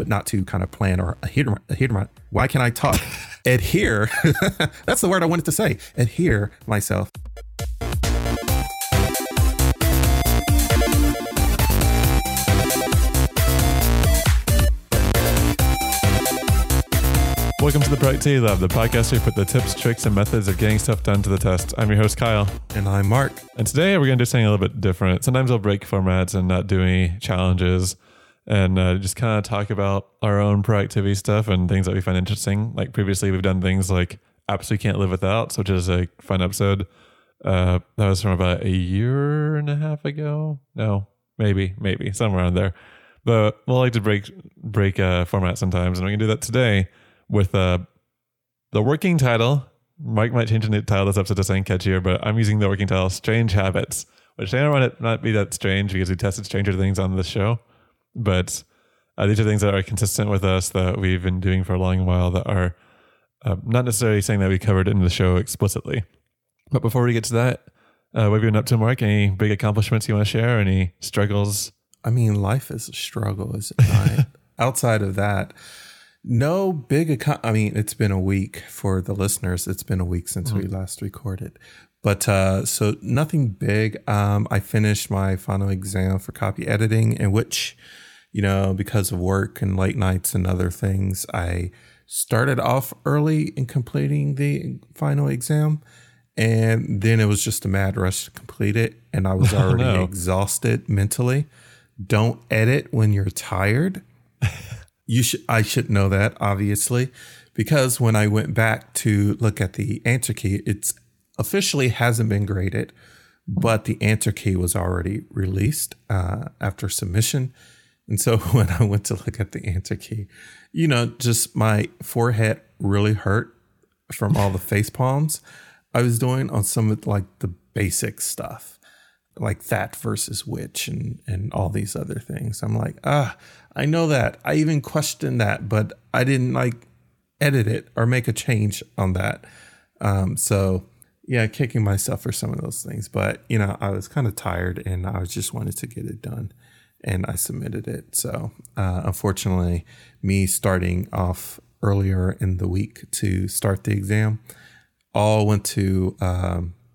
but not to kind of plan or adhere. Why can't I talk? Adhere. That's the word I wanted to say. Adhere myself. Welcome to The Productivity Lab, the podcast where we put the tips, tricks, and methods of getting stuff done to the test. I'm your host, Kyle. And I'm Mark. And today we're going to do something a little bit different. Sometimes I'll break formats and not do any challenges and just kind of talk about our own productivity stuff and things that we find interesting. Like previously, we've done things like apps we can't live without, which is a fun episode. That was from about a year and a half ago. No, maybe somewhere around there. But we'll like to break formats sometimes, and we can do that today. With the working title, Mike might change the title this episode to something catchier, but I'm using the working title Strange Habits, which I don't want it to not be that strange because we tested stranger things on this show. But these are things that are consistent with us that we've been doing for a long while that are not necessarily saying that we covered in the show explicitly. But before we get to that, what have you been up to, Mark? Any big accomplishments you want to share? Any struggles? I mean, life is a struggle, is it not? Outside of that, no big I mean, it's been a week for the listeners. It's been a week since we last recorded, but so nothing big. I finished my final exam for copy editing, in which, you know, because of work and late nights and other things, I started off early in completing the final exam, and then it was just a mad rush to complete it, and I was already exhausted mentally. Don't edit when you're tired. I should know that, obviously, because when I went back to look at the answer key, it's officially hasn't been graded, but the answer key was already released after submission. And so when I went to look at the answer key, you know, just my forehead really hurt from all the face palms I was doing on some of like the basic stuff, like that versus which and all these other things. I'm like, I know that. I even questioned that, but I didn't like edit it or make a change on that. So yeah, kicking myself for some of those things. But, you know, I was kind of tired and I just wanted to get it done, and I submitted it. So unfortunately, me starting off earlier in the week to start the exam all went to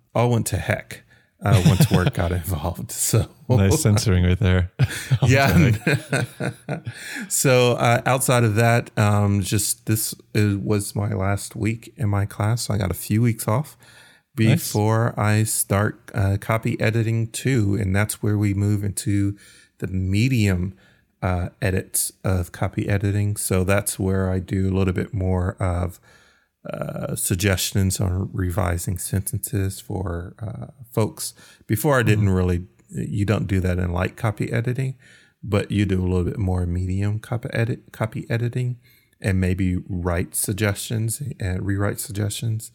heck. Once work got involved. So nice censoring right there. So outside of that, just this was my last week in my class. So I got a few weeks off before I start copy editing 2. And that's where we move into the medium edits of copy editing. So that's where I do a little bit more of suggestions on revising sentences for folks. Before I didn't really, you don't do that in light copy editing, but you do a little bit more medium copy editing, and maybe write suggestions and rewrite suggestions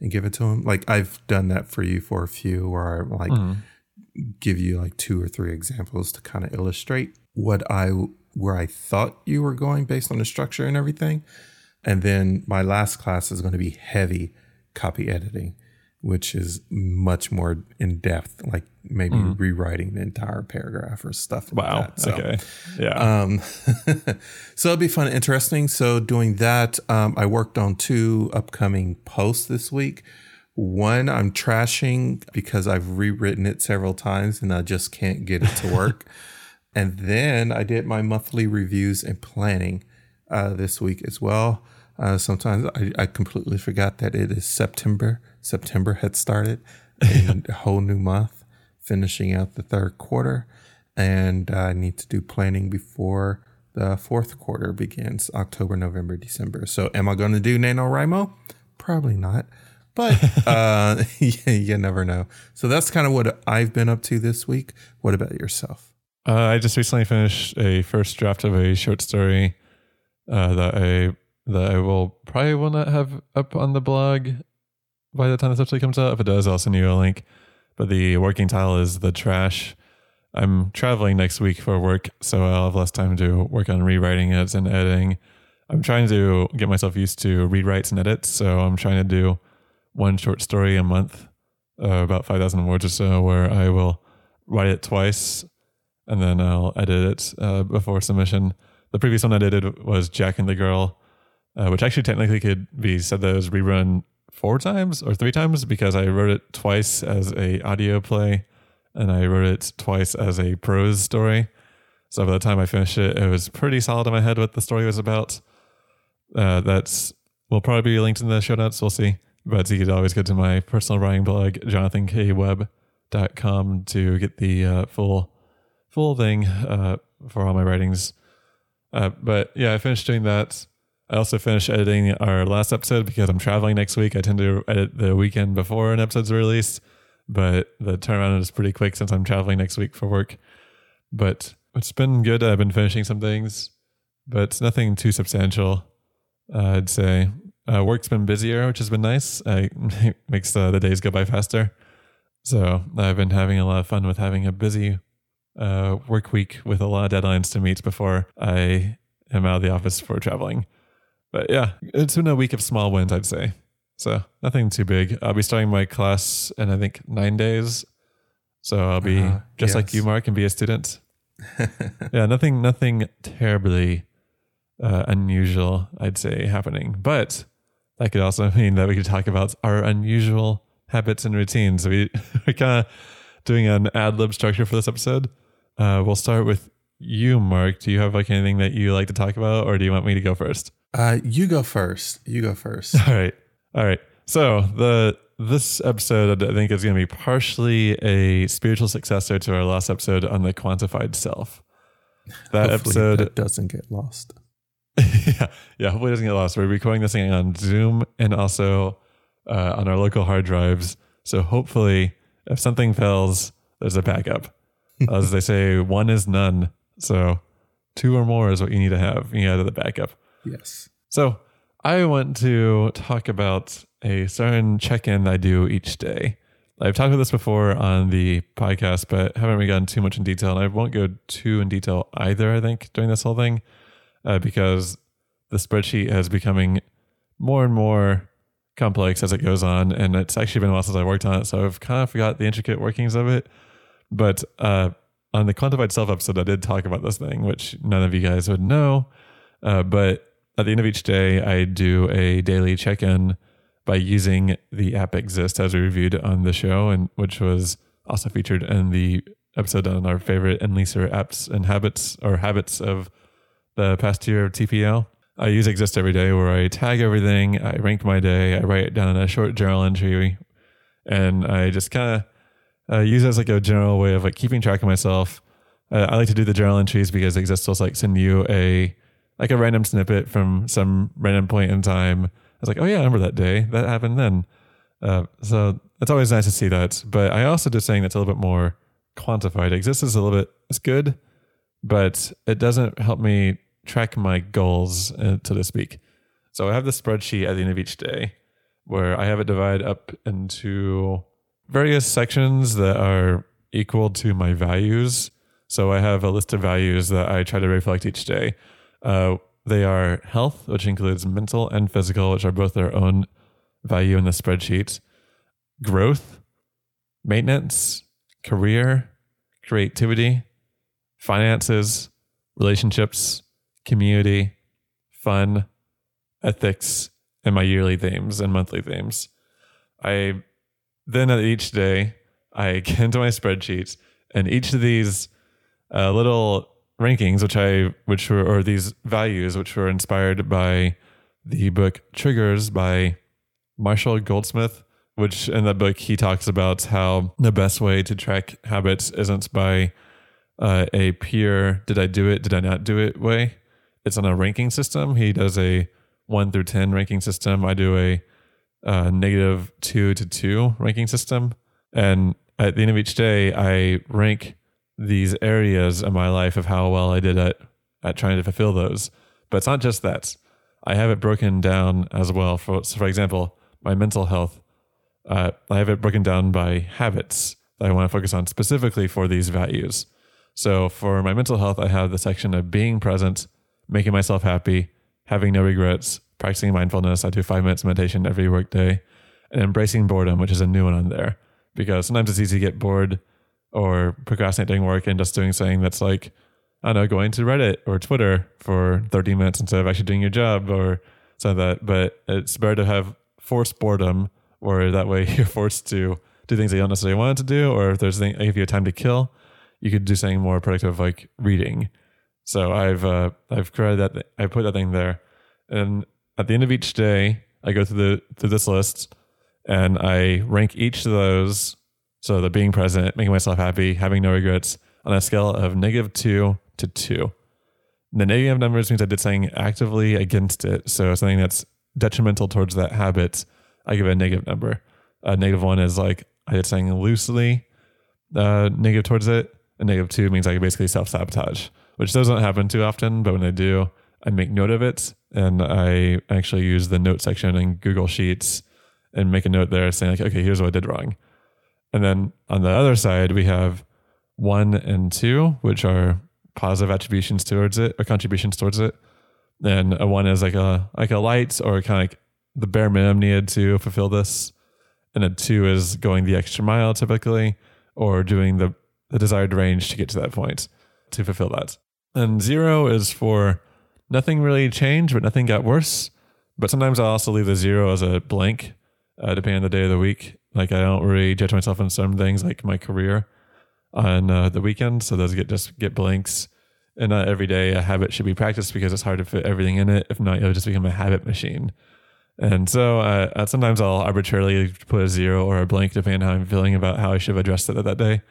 and give it to them. Like I've done that for you for a few, where I like give you like 2 or 3 examples to kind of illustrate where I thought you were going based on the structure and everything. And then my last class is going to be heavy copy editing, which is much more in depth, like maybe rewriting the entire paragraph or stuff like that. So, okay. Yeah. So it'll be fun and interesting. So doing that, I worked on 2 upcoming posts this week. One I'm trashing because I've rewritten it several times and I just can't get it to work. And then I did my monthly reviews and planning this week as well. Sometimes I completely forgot that it is September. September had started, and a whole new month, finishing out the 3rd quarter. And I need to do planning before the 4th quarter begins, October, November, December. So am I going to do NaNoWriMo? Probably not, but you never know. So that's kind of what I've been up to this week. What about yourself? I just recently finished a first draft of a short story that I will not have up on the blog by the time this actually comes out. If it does, I'll send you a link. But the working title is The Trash. I'm traveling next week for work, so I'll have less time to work on rewriting it and editing. I'm trying to get myself used to rewrites and edits, so I'm trying to do one short story a month, about 5,000 words or so, where I will write it twice and then I'll edit it before submission. The previous one I did was Jack and the Girl, which actually technically could be said that it was rerun 4 times or 3 times because I wrote it twice as a audio play and I wrote it twice as a prose story. So by the time I finished it, it was pretty solid in my head what the story was about. That's will probably be linked in the show notes. We'll see. But you could always go to my personal writing blog, jonathankwebb.com, to get the full thing for all my writings. But yeah, I finished doing that. I also finished editing our last episode because I'm traveling next week. I tend to edit the weekend before an episode's released, but the turnaround is pretty quick since I'm traveling next week for work. But it's been good. I've been finishing some things, but nothing too substantial, I'd say. Work's been busier, which has been nice. It makes the days go by faster. So I've been having a lot of fun with having a busy work week with a lot of deadlines to meet before I am out of the office for traveling. But yeah, it's been a week of small wins, I'd say. So nothing too big. I'll be starting my class in, I think, 9 days. So I'll be just like you, Mark, and be a student. Yeah, nothing terribly unusual, I'd say, happening. But that could also mean that we could talk about our unusual habits and routines. We're kind of doing an ad lib structure for this episode. We'll start with you, Mark. Do you have like anything that you like to talk about, or do you want me to go first? You go first. All right. So this episode, I think, is going to be partially a spiritual successor to our last episode on the quantified self. That episode doesn't get lost. yeah. Hopefully it doesn't get lost. We're recording this thing on Zoom and also on our local hard drives. So hopefully, if something fails, there's a backup. As they say, one is none. So 2 or more is what you need to have. You got the backup. Yes. So I want to talk about a certain check-in I do each day. I've talked about this before on the podcast, but haven't really gotten too much in detail. And I won't go too in detail either, I think, during this whole thing, because the spreadsheet is becoming more and more complex as it goes on. And it's actually been a while since I worked on it, so I've kind of forgot the intricate workings of it. But on the Quantified Self episode, I did talk about this thing, which none of you guys would know. But at the end of each day, I do a daily check-in by using the app Exist, as we reviewed on the show, and which was also featured in the episode on our favorite and leaser apps and habits, or habits of the past year of TPL. I use Exist every day, where I tag everything, I rank my day, I write it down in a short journal entry, and I just kind of use it as like a general way of like keeping track of myself. I like to do the journal entries because Exist will like send you a random snippet from some random point in time. I was like, oh yeah, I remember that day. That happened then. So it's always nice to see that. But I also just saying that's a little bit more quantified. Exists is a little bit, it's good, but it doesn't help me track my goals, so to speak. So I have this spreadsheet at the end of each day where I have it divided up into various sections that are equal to my values. So I have a list of values that I try to reflect each day. They are health, which includes mental and physical, which are both their own value in the spreadsheet, growth, maintenance, career, creativity, finances, relationships, community, fun, ethics, and my yearly themes and monthly themes. I then at each day, I get into my spreadsheet, and each of these little rankings, which were these values, which were inspired by the book Triggers by Marshall Goldsmith, which in that book he talks about how the best way to track habits isn't by a pure did I do it, did I not do it way. It's on a ranking system. He does a 1 through 10 ranking system. I do a -2 to 2 ranking system, and at the end of each day, I rank these areas in my life of how well I did at trying to fulfill those. But it's not just that. I have it broken down as well. For example, my mental health, I have it broken down by habits that I want to focus on specifically for these values. So for my mental health, I have the section of being present, making myself happy, having no regrets, practicing mindfulness. I do 5 minutes meditation every workday, and embracing boredom, which is a new one on there, because sometimes it's easy to get bored or procrastinate doing work and just doing something that's like I don't know, going to Reddit or Twitter for 30 minutes instead of actually doing your job or something like that. But it's better to have forced boredom, or that way you're forced to do things that you don't necessarily want to do. Or if there's thing, if you have time to kill, you could do something more productive like reading. So I've created that. I put that thing there, and at the end of each day, I go through this list, and I rank each of those. So the being present, making myself happy, having no regrets, on a scale of -2 to 2. And the negative numbers means I did something actively against it. So something that's detrimental towards that habit, I give it a negative number. -1 is like I did something loosely negative towards it. And -2 means I can basically self-sabotage, which doesn't happen too often. But when I do, I make note of it. And I actually use the note section in Google Sheets and make a note there saying, like, okay, here's what I did wrong. And then on the other side, we have 1 and 2, which are positive attributions towards it or contributions towards it. And a 1 is like a light or kind of like the bare minimum needed to fulfill this. And a 2 is going the extra mile typically, or doing the desired range to get to that point to fulfill that. And 0 is for nothing really changed, but nothing got worse. But sometimes I also leave the 0 as a blank, depending on the day of the week. Like I don't really judge myself on some things like my career on the weekend. So those get blanks. And not every day a habit should be practiced because it's hard to fit everything in it. If not, you'll just become a habit machine. And so sometimes I'll arbitrarily put a 0 or a blank depending on how I'm feeling about how I should have addressed it that day.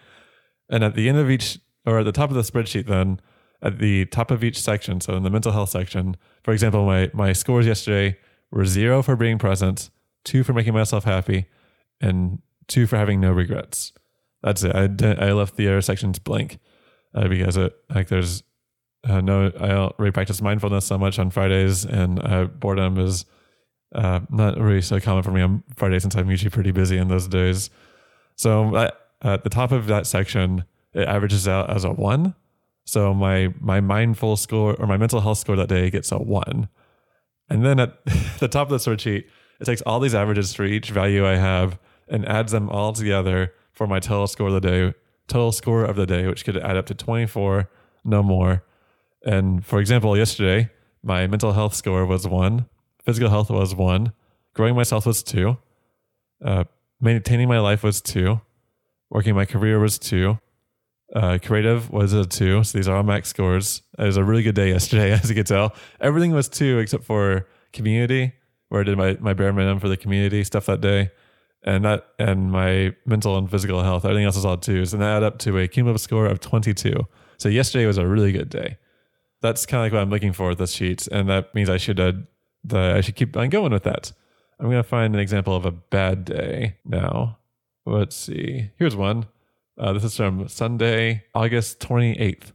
And at the end of each, or at the top of the spreadsheet then, at the top of each section, so in the mental health section, for example, my scores yesterday were 0 for being present, 2 for making myself happy, and 2 for having no regrets. That's it. I left the other sections blank because I don't really practice mindfulness so much on Fridays, and boredom is not really so common for me on Fridays since I'm usually pretty busy in those days. So at the top of that section, it averages out as a 1. So my mindful score or my mental health score that day gets a 1. And then at the top of the spreadsheet, it takes all these averages for each value I have and adds them all together for my total score of the day, which could add up to 24, no more. And for example, yesterday, my mental health score was 1. Physical health was 1. Growing myself was 2. Maintaining my life was 2. Working my career was 2. Creative was a 2. So these are all max scores. It was a really good day yesterday, as you can tell. Everything was 2 except for community, where I did my bare minimum for the community stuff that day. And my mental and physical health, everything else is all 2s. And that add up to a cumulative score of 22. So yesterday was a really good day. That's kind of like what I'm looking for with this sheet. And that means I should keep on going with that. I'm going to find an example of a bad day now. Let's see. Here's one. This is from Sunday, August 28th.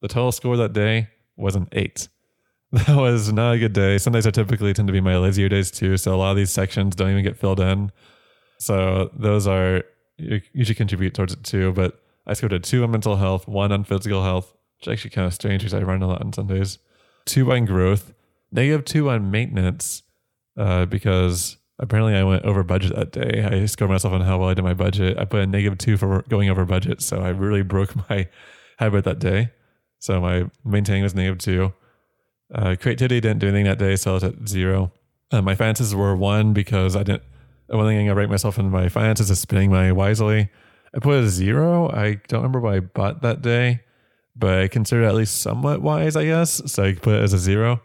The total score that day was an 8. That was not a good day. Sundays tend to be my lazier days too. So a lot of these sections don't even get filled in. So those are, you usually contribute towards it too. But I scored a 2 on mental health, 1 on physical health, which is actually kind of strange because I run a lot on Sundays. 2 on growth, -2 on maintenance, because apparently I went over budget that day. I scored myself on how well I did my budget. I put a -2 for going over budget. So I really broke my habit that day. So my maintaining was -2. Creativity didn't do anything that day. So I was at 0. My finances were 1 because one thing I rate myself in my finances is spending money wisely. I put a 0. I don't remember what I bought that day, but I consider it at least somewhat wise, I guess. So I put it as a 0.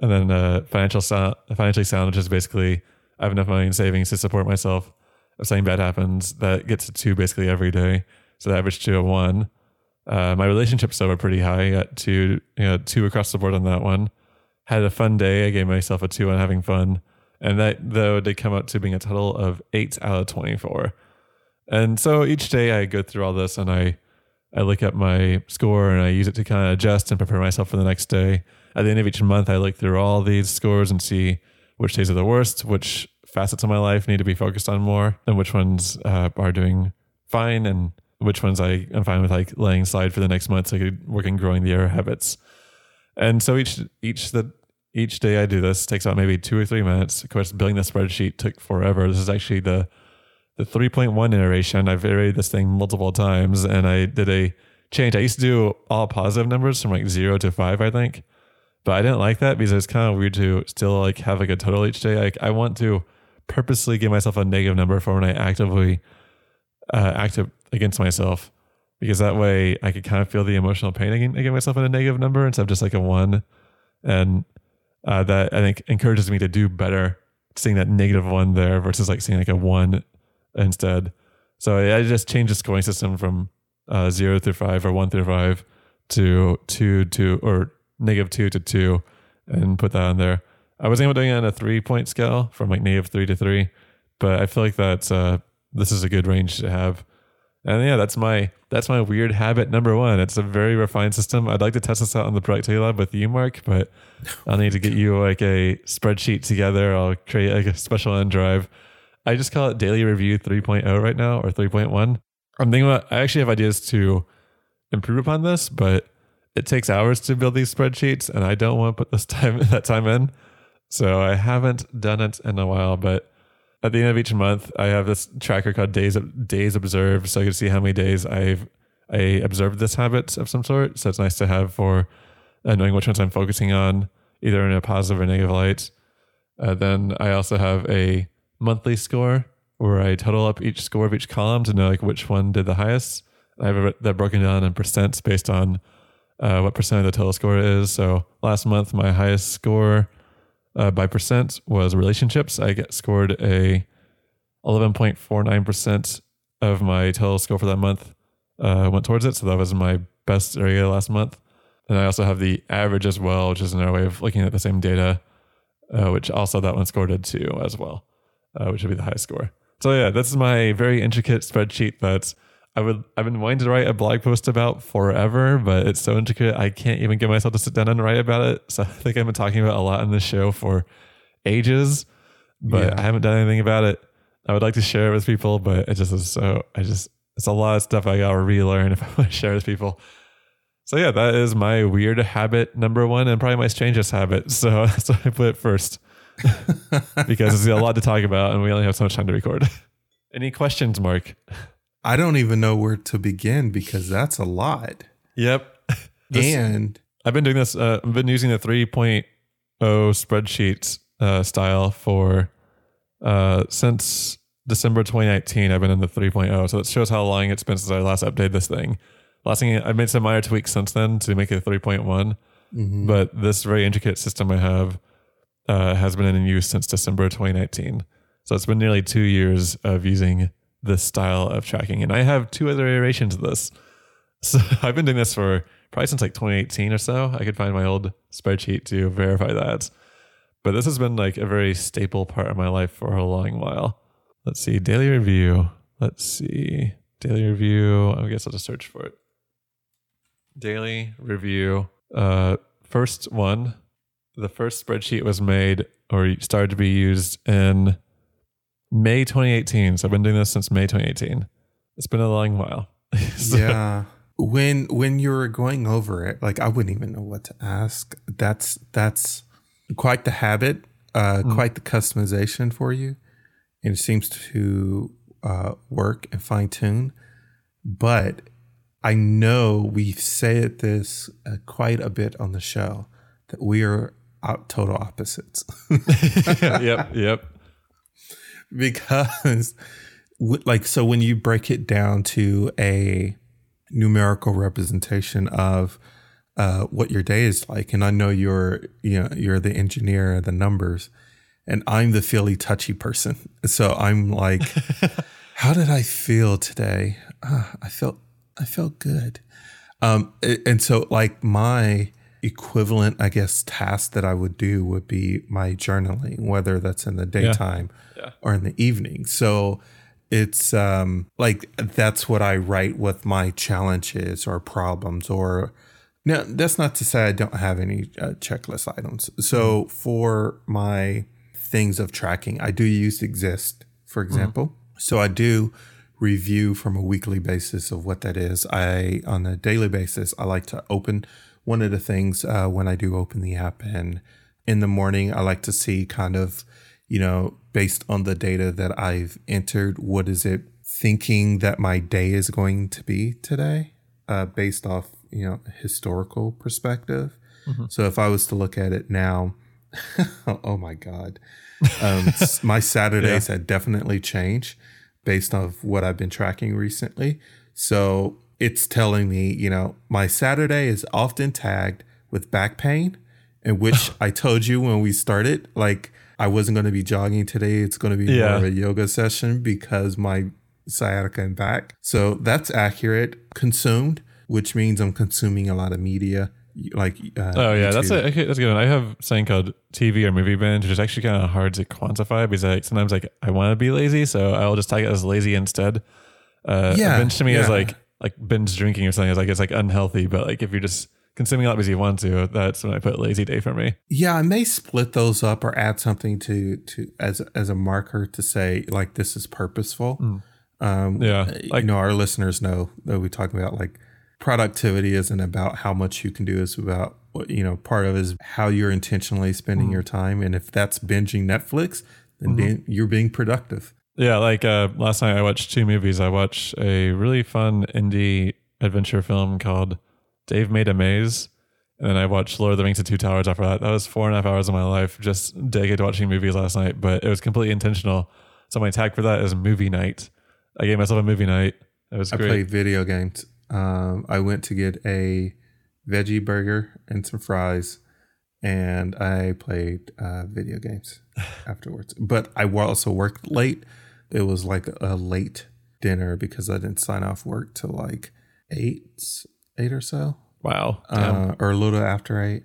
And then financially sound, which is basically I have enough money in savings to support myself. If something bad happens, that gets a 2 basically every day. So the average to a 1. My relationships though were pretty high. I got 2 across the board on that one. Had a fun day. I gave myself a 2 on having fun. And that though did come up to being a total of 8 out of 24. And so each day I go through all this and I look at my score and I use it to kind of adjust and prepare myself for the next day. At the end of each month, I look through all these scores and see which days are the worst, which facets of my life need to be focused on more, and which ones are doing fine, and which ones I am fine with like laying slide for the next month so I could work on growing the error habits. And so each day I do this takes out maybe 2 or 3 minutes. Of course, building the spreadsheet took forever. This is actually the 3.1 iteration. I've iterated this thing multiple times, and I did a change. I used to do all positive numbers from like 0 to 5, I think. But I didn't like that because it's kind of weird to still like have like a total each day. Like I want to purposely give myself a negative number for when I actively act against myself, because that way I could kind of feel the emotional pain against myself in a negative number instead of just like a 1. And that I think encourages me to do better, seeing that -1 there versus like seeing like a 1 instead. So I just changed the scoring system from 0 through 5 or 1 through 5 to 2 or -2 to 2 and put that on there. I was able to do it on a 3-point scale from like -3 to 3, but I feel like that's this is a good range to have. And yeah, that's my weird habit number 1. It's a very refined system. I'd like to test this out on the Productivity Lab with you, Mark, but I'll need to get you like a spreadsheet together. I'll create like a special end drive. I just call it Daily Review 3.0 right now, or 3.1. I'm thinking about, I actually have ideas to improve upon this, but it takes hours to build these spreadsheets and I don't want to put that time in. So I haven't done it in a while, but at the end of each month, I have this tracker called Days Observed. So I can see how many days I observed this habit of some sort. So it's nice to have for knowing which ones I'm focusing on, either in a positive or negative light. Then I also have a monthly score where I total up each score of each column to know like which one did the highest. I have that broken down in percents based on what percent of the total score is. So last month, my highest score by percent was relationships. I scored a 11.49% of my total score for that month went towards it. So that was my best area last month. And I also have the average as well, which is another way of looking at the same data, which also that one scored a 2 as well, which would be the highest score. So yeah, this is my very intricate spreadsheet that I've been wanting to write a blog post about forever, but it's so intricate I can't even get myself to sit down and write about it. So I think I've been talking about it a lot in this show for ages, but yeah. I haven't done anything about it. I would like to share it with people, but it just is it's a lot of stuff I gotta relearn if I want to share with people. So yeah, that is my weird habit number 1 and probably my strangest habit. So that's why I put it first because it's a lot to talk about and we only have so much time to record. Any questions, Mark? I don't even know where to begin because that's a lot. Yep. And I've been doing this. I've been using the 3.0 spreadsheet style for since December 2019. I've been in the 3.0. So it shows how long it's been since I last updated this thing. Last thing, I've made some minor tweaks since then to make it a 3.1. Mm-hmm. But this very intricate system I have has been in use since December 2019. So it's been nearly 2 years of using this style of tracking. And I have 2 other iterations of this. So I've been doing this for probably since like 2018 or so. I could find my old spreadsheet to verify that. But this has been like a very staple part of my life for a long while. Let's see. Daily Review. Daily Review. I guess I'll just search for it. Daily Review. First one. The first spreadsheet was made or started to be used in May 2018. So I've been doing this since May 2018. It's been a long while. So. Yeah. When you were going over it, like I wouldn't even know what to ask. That's quite the habit, quite the customization for you. And it seems to work and fine tune. But I know we've said this quite a bit on the show that we are out total opposites. Yep. Because like, so when you break it down to a numerical representation of what your day is like, and I know you're the engineer of the numbers and I'm the feely touchy person. So I'm like, how did I feel today? I felt good. And so like my equivalent, I guess, task that I would do would be my journaling, whether that's in the daytime or in the evening. So it's like that's what I write with my challenges or problems. Or now that's not to say I don't have any checklist items. So for my things of tracking, I do use Exist, for example. So I do review from a weekly basis of what that is. On a daily basis, I like to open. One of the things when I do open the app and in the morning, I like to see kind of, based on the data that I've entered, what is it thinking that my day is going to be today? based off, historical perspective. Mm-hmm. So if I was to look at it now, oh my God, my Saturdays had definitely changed based off what I've been tracking recently. So it's telling me, my Saturday is often tagged with back pain, in which I told you when we started, I wasn't going to be jogging today. It's going to be more of a yoga session because my sciatica and back. So that's accurate. Consumed, which means I'm consuming a lot of media. YouTube. That's good. I have something called TV or movie binge, which is actually kind of hard to quantify because sometimes I want to be lazy, so I'll just tag it as lazy instead. Binge to me is like binge drinking or something. It's unhealthy, but if you're just consuming a lot because you want to, that's when I put lazy day for me. Yeah, I may split those up or add something to as a marker to say this is purposeful. Mm. Our listeners know that we talk about productivity isn't about how much you can do. It's about, part of it is how you're intentionally spending your time. And if that's binging Netflix, then you're being productive. Yeah. Last night I watched two movies. I watched a really fun indie adventure film called Dave Made a Maze. And then I watched Lord of the Rings and Two Towers after that. That was 4.5 hours of my life just dedicated to watching movies last night, but it was completely intentional. So my tag for that is movie night. I gave myself a movie night. It was great. I played video games. I went to get a veggie burger and some fries, and I played video games afterwards. But I also worked late. It was a late dinner because I didn't sign off work till 8 or so. Wow. Or a little after 8.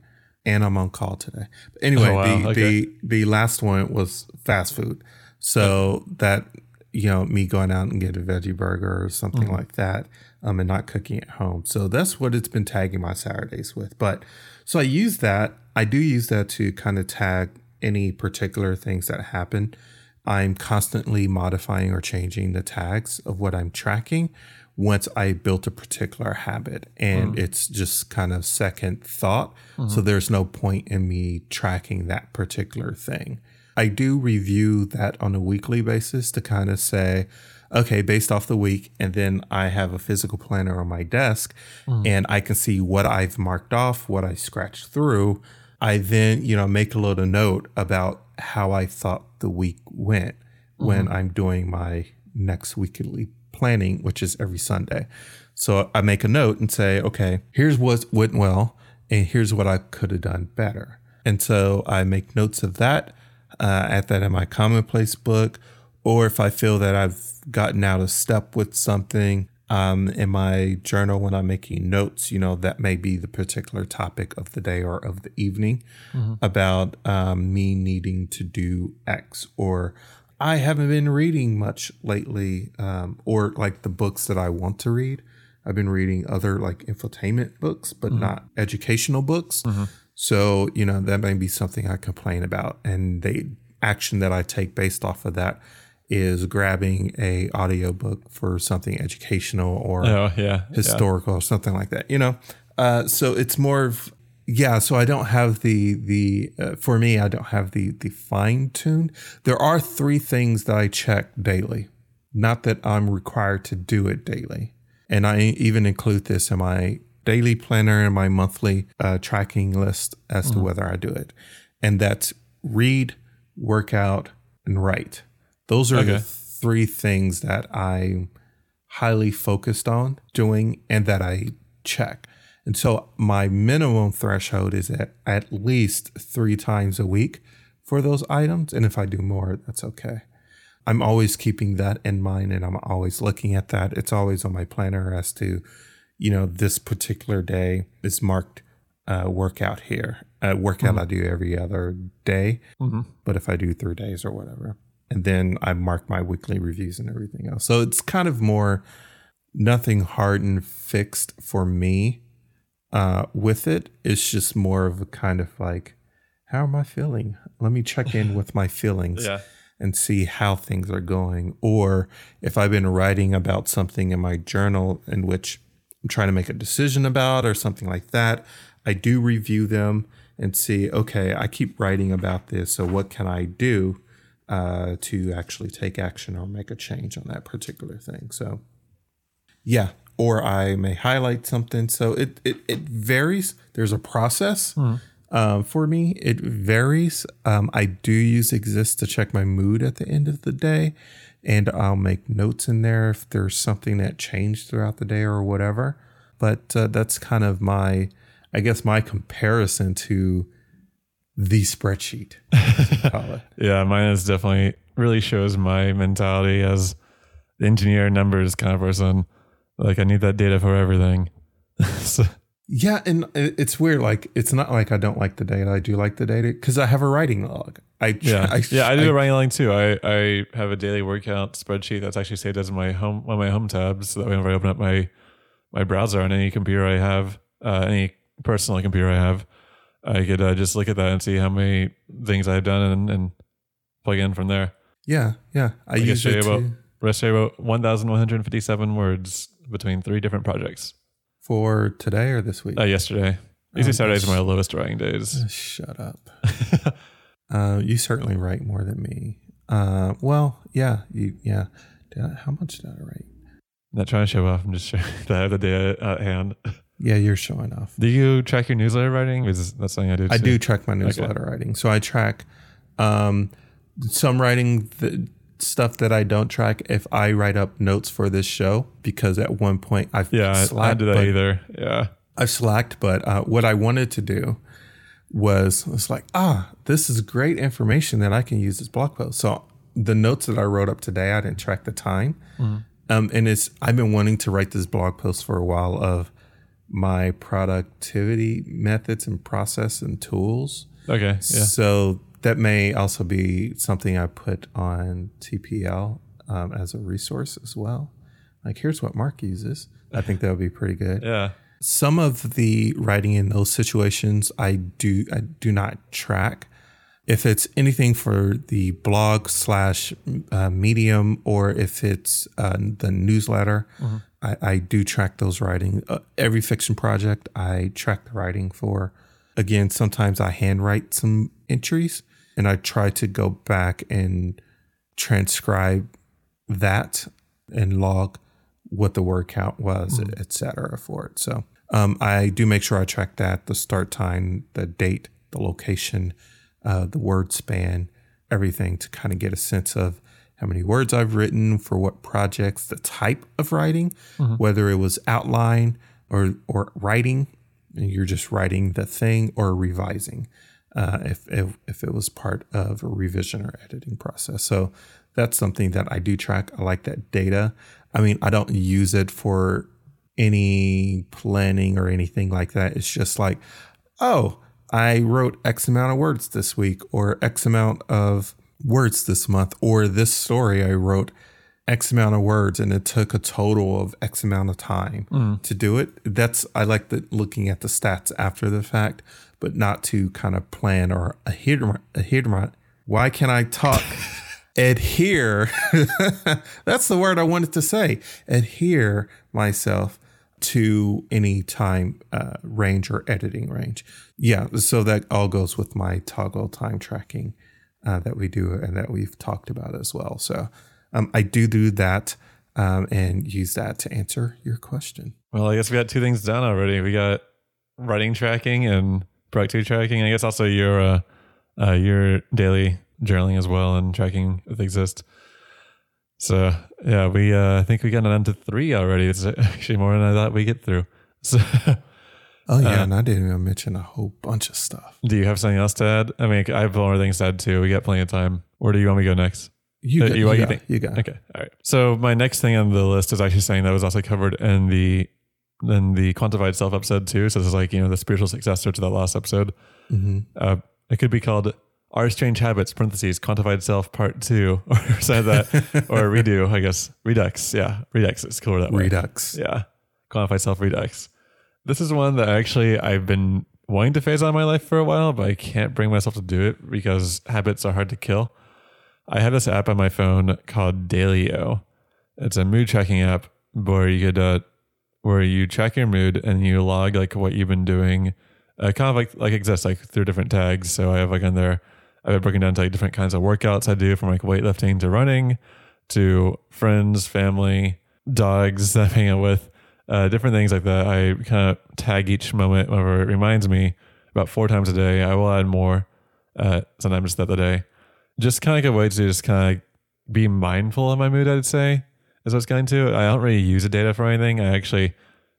And I'm on call today. But anyway, the last one was fast food. So that... me going out and get a veggie burger or something like that, and not cooking at home. So that's what it's been tagging my Saturdays with. But so I do use that to kind of tag any particular things that happen. I'm constantly modifying or changing the tags of what I'm tracking once I built a particular habit, and it's just kind of second thought. So there's no point in me tracking that particular thing. I do review that on a weekly basis to kind of say, okay, based off the week, and then I have a physical planner on my desk and I can see what I've marked off, what I scratched through. I then, make a little note about how I thought the week went when I'm doing my next weekly planning, which is every Sunday. So I make a note and say, okay, here's what went well and here's what I could have done better. And so I make notes of that. Add that in my commonplace book, or if I feel that I've gotten out of step with something in my journal when I'm making notes, that may be the particular topic of the day or of the evening about me needing to do X, or I haven't been reading much lately, or the books that I want to read. I've been reading other infotainment books, but not educational books. Mm-hmm. So, that may be something I complain about. And the action that I take based off of that is grabbing a audiobook for something educational or historical or something like that, So it's more of, so I don't have for me, I don't have the fine-tuned. There are 3 things that I check daily. Not that I'm required to do it daily. And I even include this in my daily planner and my monthly tracking list as to whether I do it. And that's read, work out, and write. Those are the 3 things that I'm highly focused on doing and that I check. And so my minimum threshold is at least 3 times a week for those items. And if I do more, that's okay. I'm always keeping that in mind and I'm always looking at that. It's always on my planner as to this particular day is marked workout here. Workout I do every other day, but if I do 3 days or whatever. And then I mark my weekly reviews and everything else. So it's kind of more nothing hard and fixed for me with it. It's just more of a kind of how am I feeling? Let me check in with my feelings. And see how things are going. Or if I've been writing about something in my journal in which I'm trying to make a decision about or something like that, I do review them and see, okay, I keep writing about this. So what can I do to actually take action or make a change on that particular thing? So or I may highlight something. So it varies. There's a process for me. It varies. I do use Exist to check my mood at the end of the day, and I'll make notes in there if there's something that changed throughout the day or whatever. But that's kind of my, I guess, my comparison to the spreadsheet, as you call it. Yeah, mine is definitely really shows my mentality as the engineer numbers kind of person. Like, I need that data for everything. So. Yeah, and it's weird. Like, it's not like I don't like the data. I do like the data because I have a writing log. I do a writing log too. I have a daily workout spreadsheet that's actually saved as my home, one of my home tabs. So that whenever I open up my browser on any computer I have, any personal computer I have, I could just look at that and see how many things I've done and plug in from there. Yeah, yeah. I use it too. I wrote 1,157 words between three different projects. For today or this week? Yesterday. Usually Saturdays are my lowest writing days. Shut up. You certainly write more than me. Yeah. How much did I write? I'm not trying to show off. I'm just showing that I have the day at hand. Yeah, you're showing off. Do you track your newsletter writing? Because that's something I do too. I do track my newsletter writing. So I track some writing stuff that I don't track. If I write up notes for this show, because at one point I've slacked. I don't do that either. Yeah, I've slacked. But what I wanted to do was this is great information that I can use as blog post. So the notes that I wrote up today, I didn't track the time. And I've been wanting to write this blog post for a while of my productivity methods and process and tools. Okay. Yeah. So that may also be something I put on TPL as a resource as well. Like, here's what Mark uses. I think that would be pretty good. Yeah. Some of the writing in those situations, I do not track. If it's anything for the blog / Medium, or if it's the newsletter, I do track those writing. Every fiction project, I track the writing for. Again, sometimes I handwrite some entries, and I try to go back and transcribe that and log what the word count was, et cetera, for it. So I do make sure I track that, the start time, the date, the location, the word span, everything, to kind of get a sense of how many words I've written for what projects, the type of writing, whether it was outline or writing, and you're just writing the thing, or revising. If it was part of a revision or editing process. So that's something that I do track. I like that data. I mean, I don't use it for any planning or anything like that. It's just like, oh, I wrote X amount of words this week, or X amount of words this month, or this story I wrote X amount of words, and it took a total of X amount of time to do it. I like looking at the stats after the fact, but not to kind of plan or adhere. Why can't I talk? Adhere. That's the word I wanted to say. Adhere myself to any time range or editing range. Yeah, so that all goes with my toggle time tracking that we do and that we've talked about as well. So I do that and use that to answer your question. Well, I guess we got two things done already. We got writing tracking and productivity tracking. I guess also your daily journaling as well, and tracking with Exist. So yeah, we I think we got down to three already. It's actually more than I thought we get through. So, oh yeah, and I didn't even mention a whole bunch of stuff. Do you have something else to add? I mean, I have more things to add too. We got plenty of time. Where do you want me to go next? You got. Okay, all right. So my next thing on the list is actually something that was also covered in the Quantified Self episode too. So this is like, the spiritual successor to that last episode. It could be called Our Strange Habits / Quantified Self Part 2 or something like that, or redo, I guess. Redux. Yeah. Redux. It's cooler that way. Redux. Yeah. Quantified Self Redux. This is one that actually I've been wanting to phase out of my life for a while, but I can't bring myself to do it because habits are hard to kill. I have this app on my phone called Daylio. It's a mood tracking app where you could where you track your mood and you log like what you've been doing, kind of like Exist, like through different tags. So I have like on there, I've been broken down to like different kinds of workouts I do, from like weightlifting to running to friends, family, dogs that I'm hanging out with, different things like that. I kind of tag each moment whenever it reminds me. About 4 times a day. I will add more, sometimes just at the day. Just kind of a way to just kind of be mindful of my mood, I'd say, is what it's going to. I don't really use the data for anything.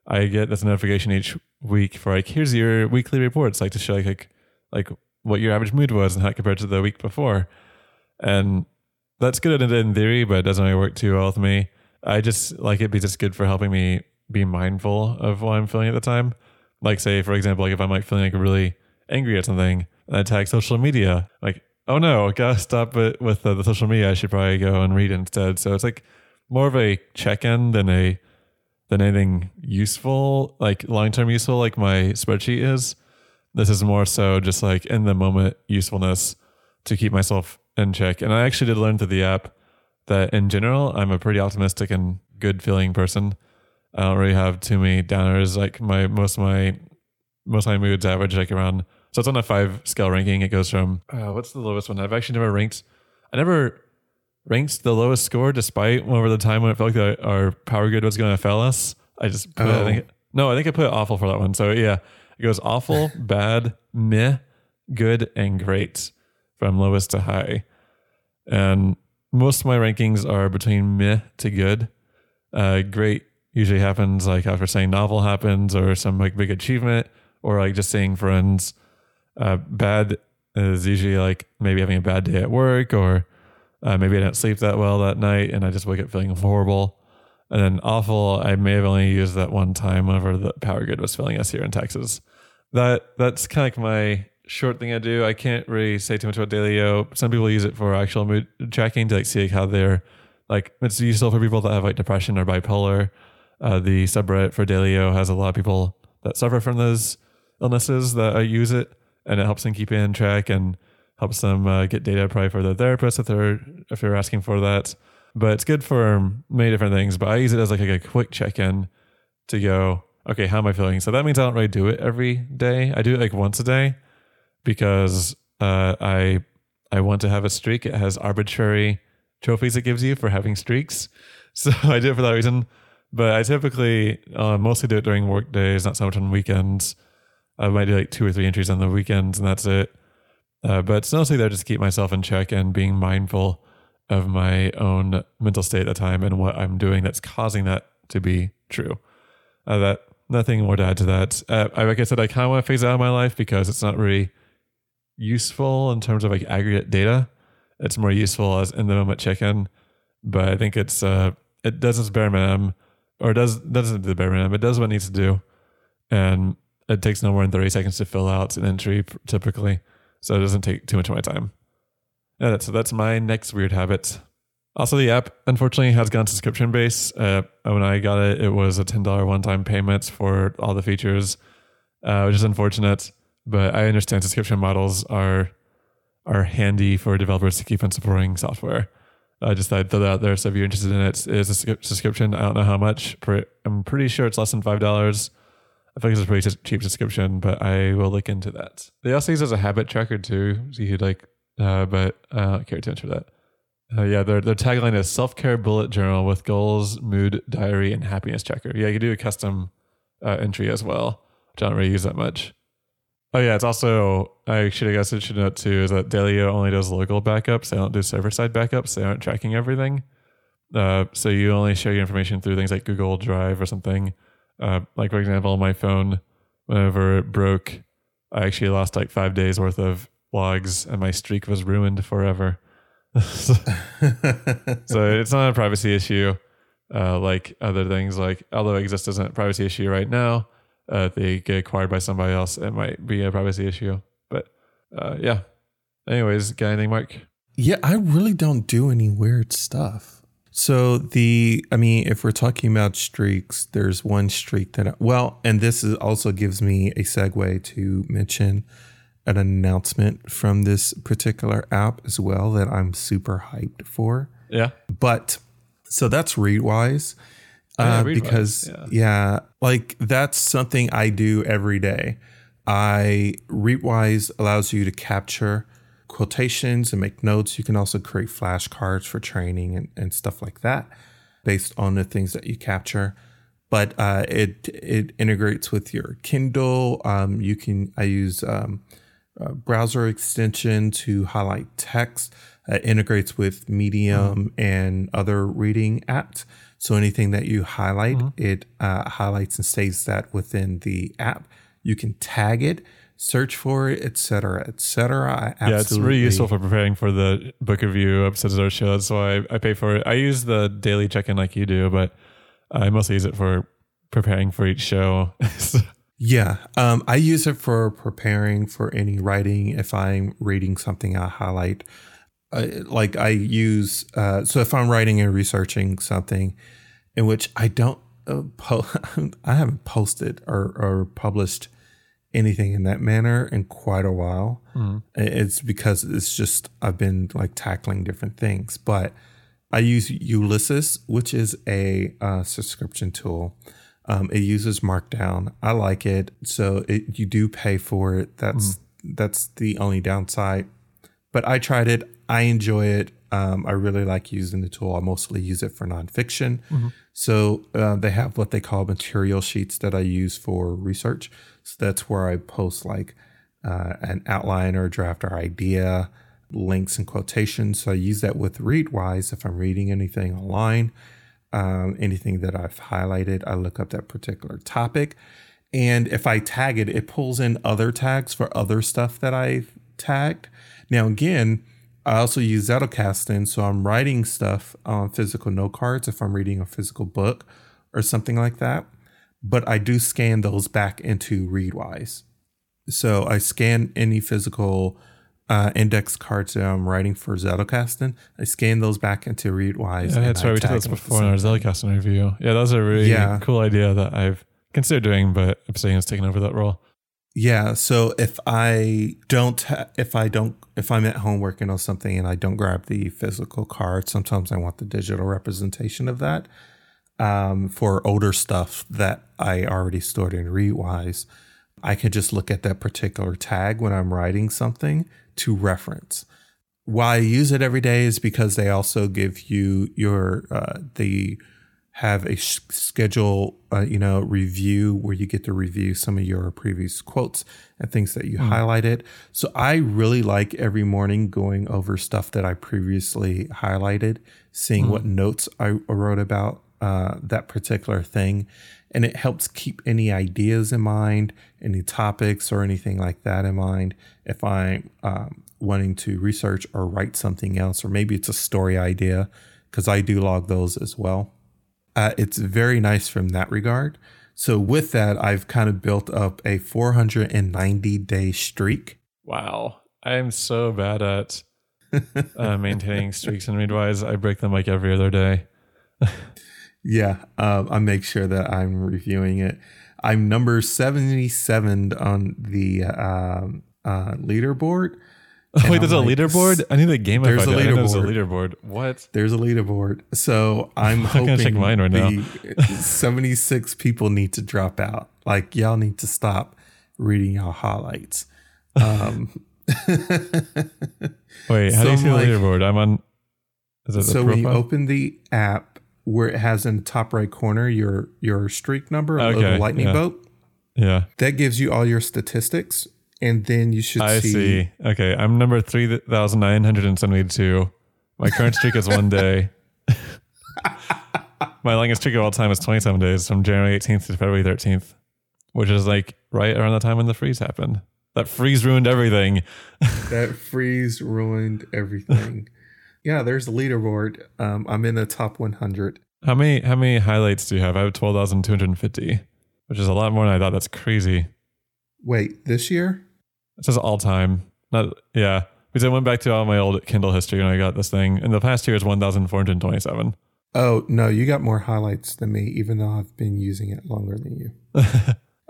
I get this notification each week for like, here's your weekly reports, like to show like what your average mood was and how it compared to the week before. And that's good in theory, but it doesn't really work too well with me. I just like it'd be just good for helping me be mindful of what I'm feeling at the time. Like say, for example, like if I'm like feeling like really angry at something and I tag social media, like, oh no, I gotta stop it with the social media. I should probably go and read instead. So it's like more of a check-in than anything useful, like long-term useful, like my spreadsheet is. This is more so just like in the moment usefulness to keep myself in check. And I actually did learn through the app that in general, I'm a pretty optimistic and good feeling person. I don't really have too many downers. Like most of my moods average like around. So it's on a 5 scale ranking. It goes from what's the lowest one? I've actually never ranked. I never ranked the lowest score, despite over the time when it felt like our power grid was going to fail us. I just put it, I think I put it awful for that one. So yeah, it goes awful, bad, meh, good, and great from lowest to high. And most of my rankings are between meh to good, great. Usually happens like after saying novel happens or some like big achievement or like just seeing friends. Bad is usually like maybe having a bad day at work or maybe I didn't sleep that well that night and I just wake up feeling horrible. And then awful, I may have only used that one time whenever the power grid was failing us here in Texas. That's kind of like my short thing I do. I can't really say too much about Daylio. Some people use it for actual mood tracking to like see like how they're like, it's useful for people that have like depression or bipolar. The subreddit for Daylio has a lot of people that suffer from those illnesses that use it, and it helps them keep in track and helps them get data probably for their therapist if they're asking for that. But it's good for many different things. But I use it as like a quick check-in to go, okay, how am I feeling? So that means I don't really do it every day. I do it like once a day because I want to have a streak. It has arbitrary trophies it gives you for having streaks, so I do it for that reason. But I typically mostly do it during work days, not so much on weekends. I might do like 2 or 3 entries on the weekends and that's it. But it's mostly there just to keep myself in check and being mindful of my own mental state at the time and what I'm doing that's causing that to be true. That nothing more to add to that. Like I said, I kind of want to phase it out of my life because it's not really useful in terms of like aggregate data. It's more useful as in the moment check-in. But I think it's it does its bare minimum. Or doesn't do the bare minimum, it does what it needs to do. And it takes no more than 30 seconds to fill out an entry typically. So it doesn't take too much of my time. Yeah, that's my next weird habit. Also, the app, unfortunately, has gone subscription-based. When I got it, it was a $10 one-time payment for all the features, which is unfortunate. But I understand subscription models are handy for developers to keep on supporting software. I just thought I'd throw that out there. So if you're interested in it, it is a subscription. I don't know how much. I'm pretty sure it's less than $5. I think it's a pretty cheap subscription, but I will look into that. They also use it as a habit tracker too. So you'd like, but I don't care too much for that. Yeah, their tagline is self-care bullet journal with goals, mood, diary, and happiness checker. Yeah, you can do a custom entry as well, which I don't really use that much. Oh yeah, it's also, I guess I should note too, is that Daylio only does local backups. They don't do server-side backups. They aren't tracking everything. So you only share your information through things like Google Drive or something. Like for example, my phone, whenever it broke, I actually lost like 5 days worth of logs and my streak was ruined forever. So it's not a privacy issue like other things. Like although Exist isn't a privacy issue right now, if they get acquired by somebody else, it might be a privacy issue. But yeah. Anyways, got anything, Mark? Yeah, I really don't do any weird stuff. So if we're talking about streaks, there's one streak and this is also gives me a segue to mention an announcement from this particular app as well that I'm super hyped for. Yeah. But so that's Readwise. Because that's something I do every day. Readwise allows you to capture quotations and make notes. You can also create flashcards for training and stuff like that based on the things that you capture. but it integrates with your Kindle. I use browser extension to highlight text. It integrates with Medium and other reading apps. So anything that you highlight, it highlights and saves that within the app. You can tag it, search for it, etc. It's really useful for preparing for the book review episodes of our show. That's why I pay for it. I use the daily check-in like you do, but I mostly use it for preparing for each show. Yeah. I use it for preparing for any writing. If I'm reading something, I highlight. So if I'm writing and researching something in which I don't, I haven't posted or published anything in that manner in quite a while. It's because it's just, I've been like tackling different things, but I use Ulysses, which is a subscription tool. It uses Markdown. I like it. So you do pay for it. That's the only downside, but I tried it. I enjoy it. I really like using the tool. I mostly use it for nonfiction. So they have what they call material sheets that I use for research. So that's where I post like an outline or draft or idea, links and quotations. So I use that with Readwise if I'm reading anything online, anything that I've highlighted. I look up that particular topic. And if I tag it, it pulls in other tags for other stuff that I've tagged. Now, again, I also use Zettelkasten, so I'm writing stuff on physical note cards if I'm reading a physical book or something like that. But I do scan those back into Readwise. So I scan any physical index cards that I'm writing for Zettelkasten. I scan those back into Readwise. Yeah, that's why we did this before in our Zettelkasten review. Yeah, that was a really cool idea that I've considered doing, but Obsidian has taken over that role. Yeah. So if I'm at home working on something and I don't grab the physical card, sometimes I want the digital representation of that. For older stuff that I already stored in Readwise, I can just look at that particular tag when I'm writing something to reference. Why I use it every day is because they also give you have a schedule, review where you get to review some of your previous quotes and things that you highlighted. So I really like every morning going over stuff that I previously highlighted, seeing what notes I wrote about that particular thing. And it helps keep any ideas in mind, any topics or anything like that in mind. If I'm wanting to research or write something else, or maybe it's a story idea, because I do log those as well. It's very nice from that regard. So with that, I've kind of built up a 490-day streak. Wow. I'm so bad at maintaining streaks in Readwise. I break them like every other day. Yeah. I make sure that I'm reviewing it. I'm number 77 on the leaderboard. Oh, wait, there's a leaderboard? I need the game. There's a leaderboard. What? There's a leaderboard. So I'm hoping check mine right now. 76 people need to drop out. Like, y'all need to stop reading y'all highlights. Wait, how do you see the leaderboard? I'm on. Is that so when you open the app where it has in the top right corner your streak number of the lightning boat. Yeah. That gives you all your statistics. And then you should see. Okay, I'm number 3,972. My current streak is 1 day. My longest streak of all time is 27 days from January 18th to February 13th, which is like right around the time when the freeze happened. That freeze ruined everything. Yeah, there's a leaderboard. I'm in the top 100. How many highlights do you have? I have 12,250, which is a lot more than I thought. That's crazy. Wait, this year? It says all time. Because I went back to all my old Kindle history when I got this thing. And the past year is 1,427. Oh, no, you got more highlights than me, even though I've been using it longer than you.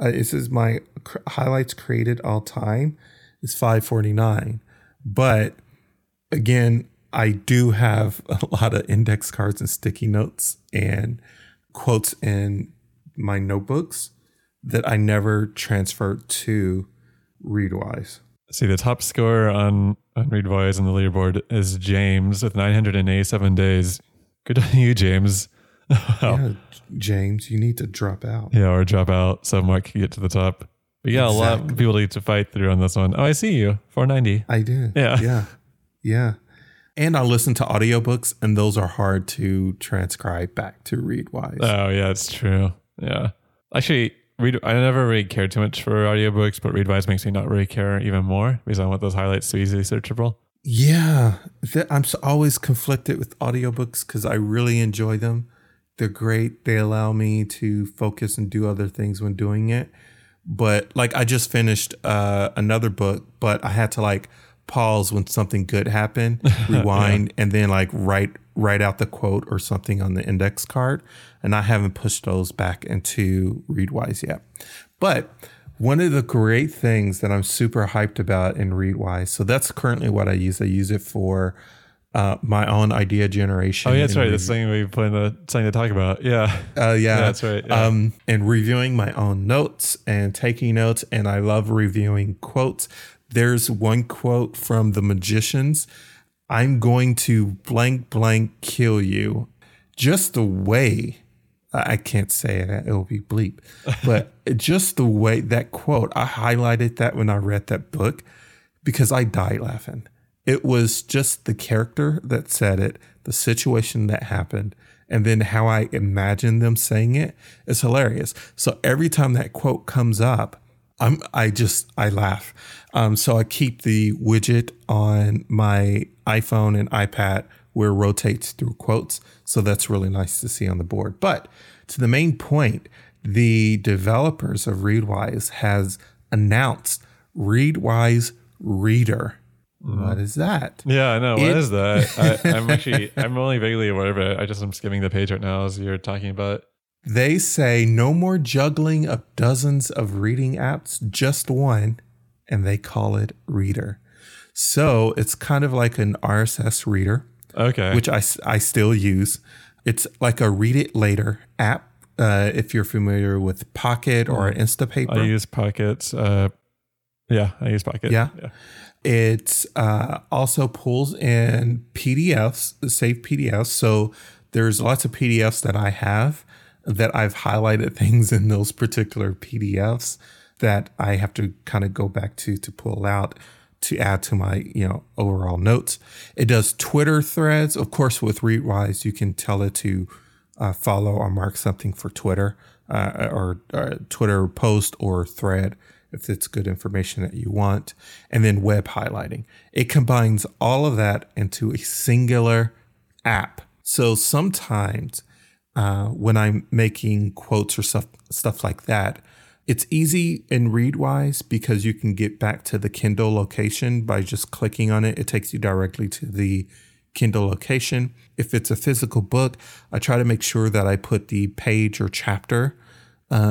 It says my highlights created all time is 549. But again, I do have a lot of index cards and sticky notes and quotes in my notebooks that I never transferred to Readwise. See, the top scorer on Readwise on the leaderboard is James with 987 days. Good on you, James. Yeah, James, you need to drop out. Yeah, or drop out so Mark can get to the top. But yeah, exactly. A lot of people need to fight through on this one. Oh, I see you. 490. I did. Yeah. And I listen to audiobooks, and those are hard to transcribe back to Readwise. Oh, yeah, it's true. Yeah. Actually, I never really cared too much for audiobooks, but Readwise makes me not really care even more because I want those highlights to be easily searchable. Yeah. I'm always conflicted with audiobooks because I really enjoy them. They're great. They allow me to focus and do other things when doing it. But like I just finished another book, but I had to like pause when something good happened, rewind, and then like write out the quote or something on the index card. And I haven't pushed those back into Readwise yet. But one of the great things that I'm super hyped about in Readwise, so that's currently what I use. I use it for my own idea generation. Oh, yeah, that's right. That's something we plan to talk about. Yeah. Yeah, that's right. Yeah. And reviewing my own notes and taking notes. And I love reviewing quotes. There's one quote from The Magicians. I'm going to blank, blank, kill you. Just the way, I can't say it, it'll be bleep. But just the way that quote, I highlighted that when I read that book because I died laughing. It was just the character that said it, the situation that happened, and then how I imagined them saying it is hilarious. So every time that quote comes up, I laugh. So I keep the widget on my iPhone and iPad where it rotates through quotes. So that's really nice to see on the board. But to the main point, the developers of Readwise has announced Readwise Reader. What is that? Yeah, I know. What is that? I'm only vaguely aware of it. I'm skimming the page right now as you're talking about it. They say no more juggling of dozens of reading apps, just one, and they call it Reader. So it's kind of like an RSS reader, okay, which I still use. It's like a read it later app. If you're familiar with Pocket or Instapaper, I use Pocket. Yeah. It also pulls in PDFs, saved PDFs. So there's lots of PDFs that I have that I've highlighted things in those particular PDFs that I have to kind of go back to pull out to add to my, overall notes. It does Twitter threads. Of course, with Readwise, you can tell it to follow or mark something for Twitter or Twitter post or thread, if it's good information that you want, and then web highlighting. It combines all of that into a singular app. So sometimes when I'm making quotes or stuff like that, it's easy in Readwise because you can get back to the Kindle location by just clicking on it. It takes you directly to the Kindle location. If it's a physical book, I try to make sure that I put the page or chapter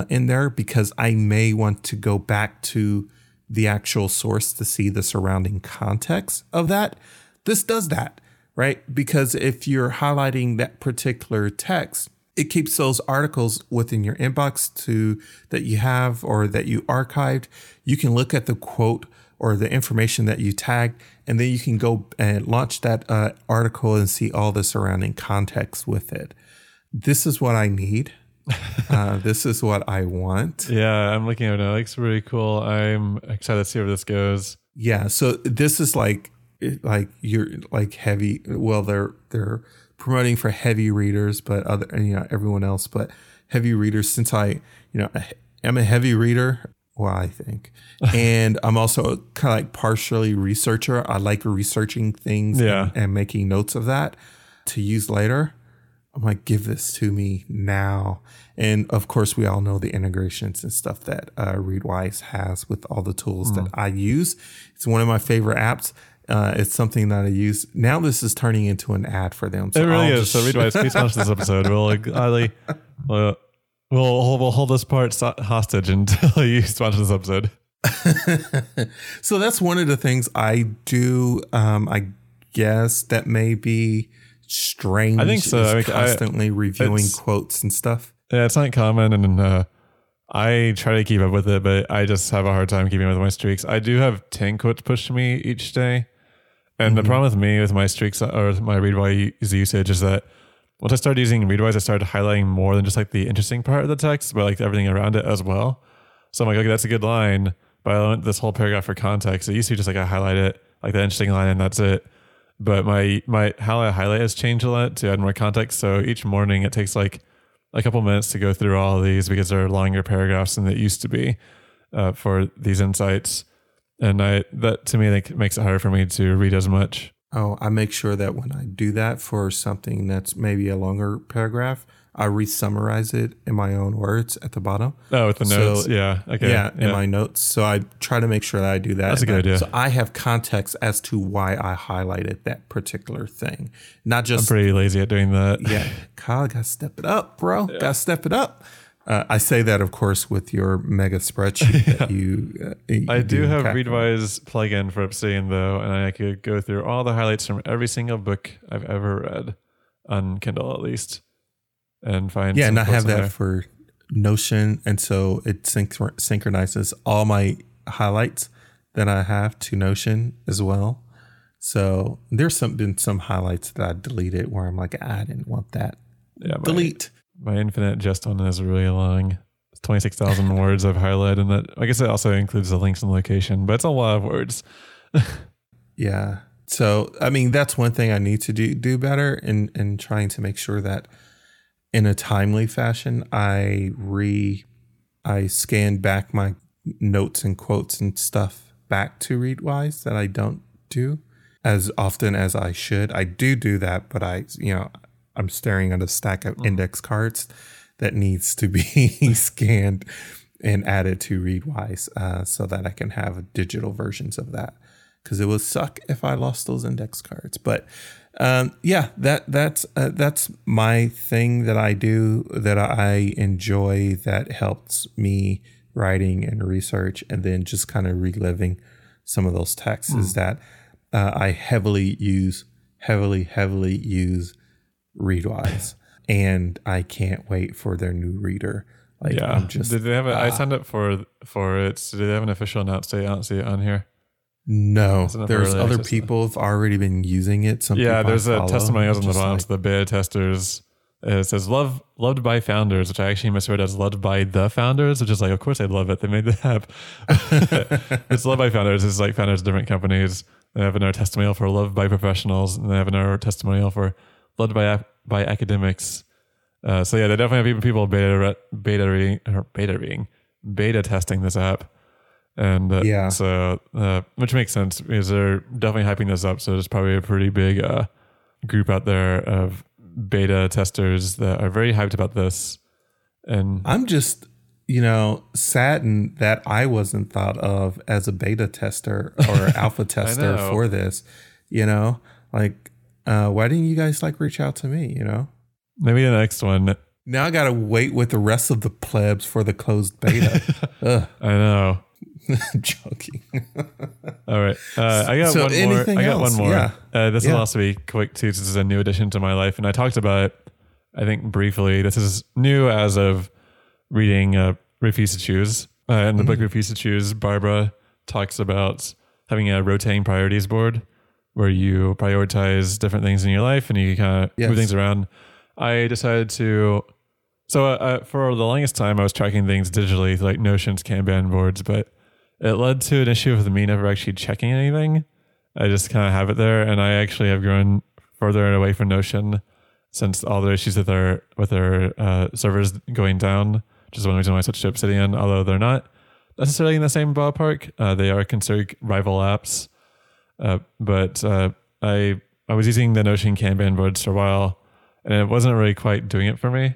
in there because I may want to go back to the actual source to see the surrounding context of that. This does that, right? Because if you're highlighting that particular text, it keeps those articles within your inbox that you have or that you archived. You can look at the quote or the information that you tagged, and then you can go and launch that article and see all the surrounding context with it. This is what I need. This is what I want. Yeah, I'm looking at it. It looks really cool. I'm excited to see where this goes. Yeah, so this is like you're like heavy. Well, they're promoting for heavy readers, but everyone else, but heavy readers. Since I'm a heavy reader. Well, I think, and I'm also kind of like partially researcher. I like researching things and making notes of that to use later. I'm like, give this to me now. And of course, we all know the integrations and stuff that Readwise has with all the tools that I use. It's one of my favorite apps. It's something that I use. Now this is turning into an ad for them. So it really is. So Readwise, please launch this episode. We'll hold this part hostage until you launch this episode. So that's one of the things I do. I guess that may be strange. I think so. Constantly reviewing quotes and stuff. Yeah, it's not common, and I try to keep up with it, but I just have a hard time keeping up with my streaks. I do have 10 quotes pushed to me each day, and the problem with my streaks or my Readwise usage is that Once I started using Readwise, I started highlighting more than just like the interesting part of the text, but like everything around it as well. So I'm like, okay, that's a good line, but I want this whole paragraph for context. It used to be just like I highlight it, like the interesting line, and that's it. But my how I highlight has changed a lot to add more context. So each morning it takes like a couple minutes to go through all of these because they're longer paragraphs than they used to be for these insights. And that to me, I think makes it harder for me to read as much. Oh, I make sure that when I do that for something that's maybe a longer paragraph, I re-summarize it in my own words at the bottom. Oh, with the notes. Yeah. Okay. Yeah, in my notes. So I try to make sure that I do that. That's a good idea. So I have context as to why I highlighted that particular thing. Not just... I'm pretty lazy at doing that. Yeah. Kyle, gotta step it up, bro. Yeah. Gotta step it up. I say that, of course, with your mega spreadsheet that you I do have Readwise plugin for Obsidian, though, and I could go through all the highlights from every single book I've ever read, on Kindle at least. And find and I have that for Notion, and so it synchronizes all my highlights that I have to Notion as well. So there's been some highlights that I deleted where I'm like, I didn't want that. Yeah, delete. My infinite jest on it is really long. It's 26,000 words I've highlighted, and that I guess it also includes the links and location, but it's a lot of words. Yeah. So I mean, that's one thing I need to do better in trying to make sure that in a timely fashion, I scan back my notes and quotes and stuff back to Readwise that I don't do as often as I should. I do that, but I'm staring at a stack of index cards that needs to be scanned and added to Readwise so that I can have digital versions of that, because it would suck if I lost those index cards. But that's my thing that I do that I enjoy, that helps me writing and research, and then just kind of reliving some of those texts is that I heavily use Readwise, and I can't wait for their new reader. Like, yeah. I'm just, did they have I signed up for it. So do they have an official announced date? I don't see it on here. No, there's other people have already been using it. Yeah, there's a testimonial on the bottom to the beta testers. It says loved by founders, which I actually misread as loved by the founders, which is like, of course I love it. They made the app. It's loved by founders. It's like founders of different companies. They have another testimonial for loved by professionals, and they have another testimonial for loved by academics. So yeah, they definitely have people beta testing this app. And so which makes sense because they're definitely hyping this up. So there's probably a pretty big group out there of beta testers that are very hyped about this. And I'm just, saddened that I wasn't thought of as a beta tester or alpha tester for this, why didn't you guys reach out to me, Maybe the next one. Now I got to wait with the rest of the plebs for the closed beta. Ugh. I know. I'm joking. All right. I got one more. Yeah. This will also be quick too. This is a new addition to my life, and I talked about it, I think, briefly. This is new as of reading Refuse to Choose. In the book Refuse to Choose, Barbara talks about having a rotating priorities board where you prioritize different things in your life and you kind of move things around. I decided to... So for the longest time, I was tracking things digitally, like Notions, Kanban boards, but it led to an issue with me never actually checking anything. I just kind of have it there, and I actually have grown further and away from Notion since all the issues with their servers going down, which is one reason why I switched to Obsidian, although they're not necessarily in the same ballpark. They are considered rival apps, but I was using the Notion Kanban boards for a while, and it wasn't really quite doing it for me.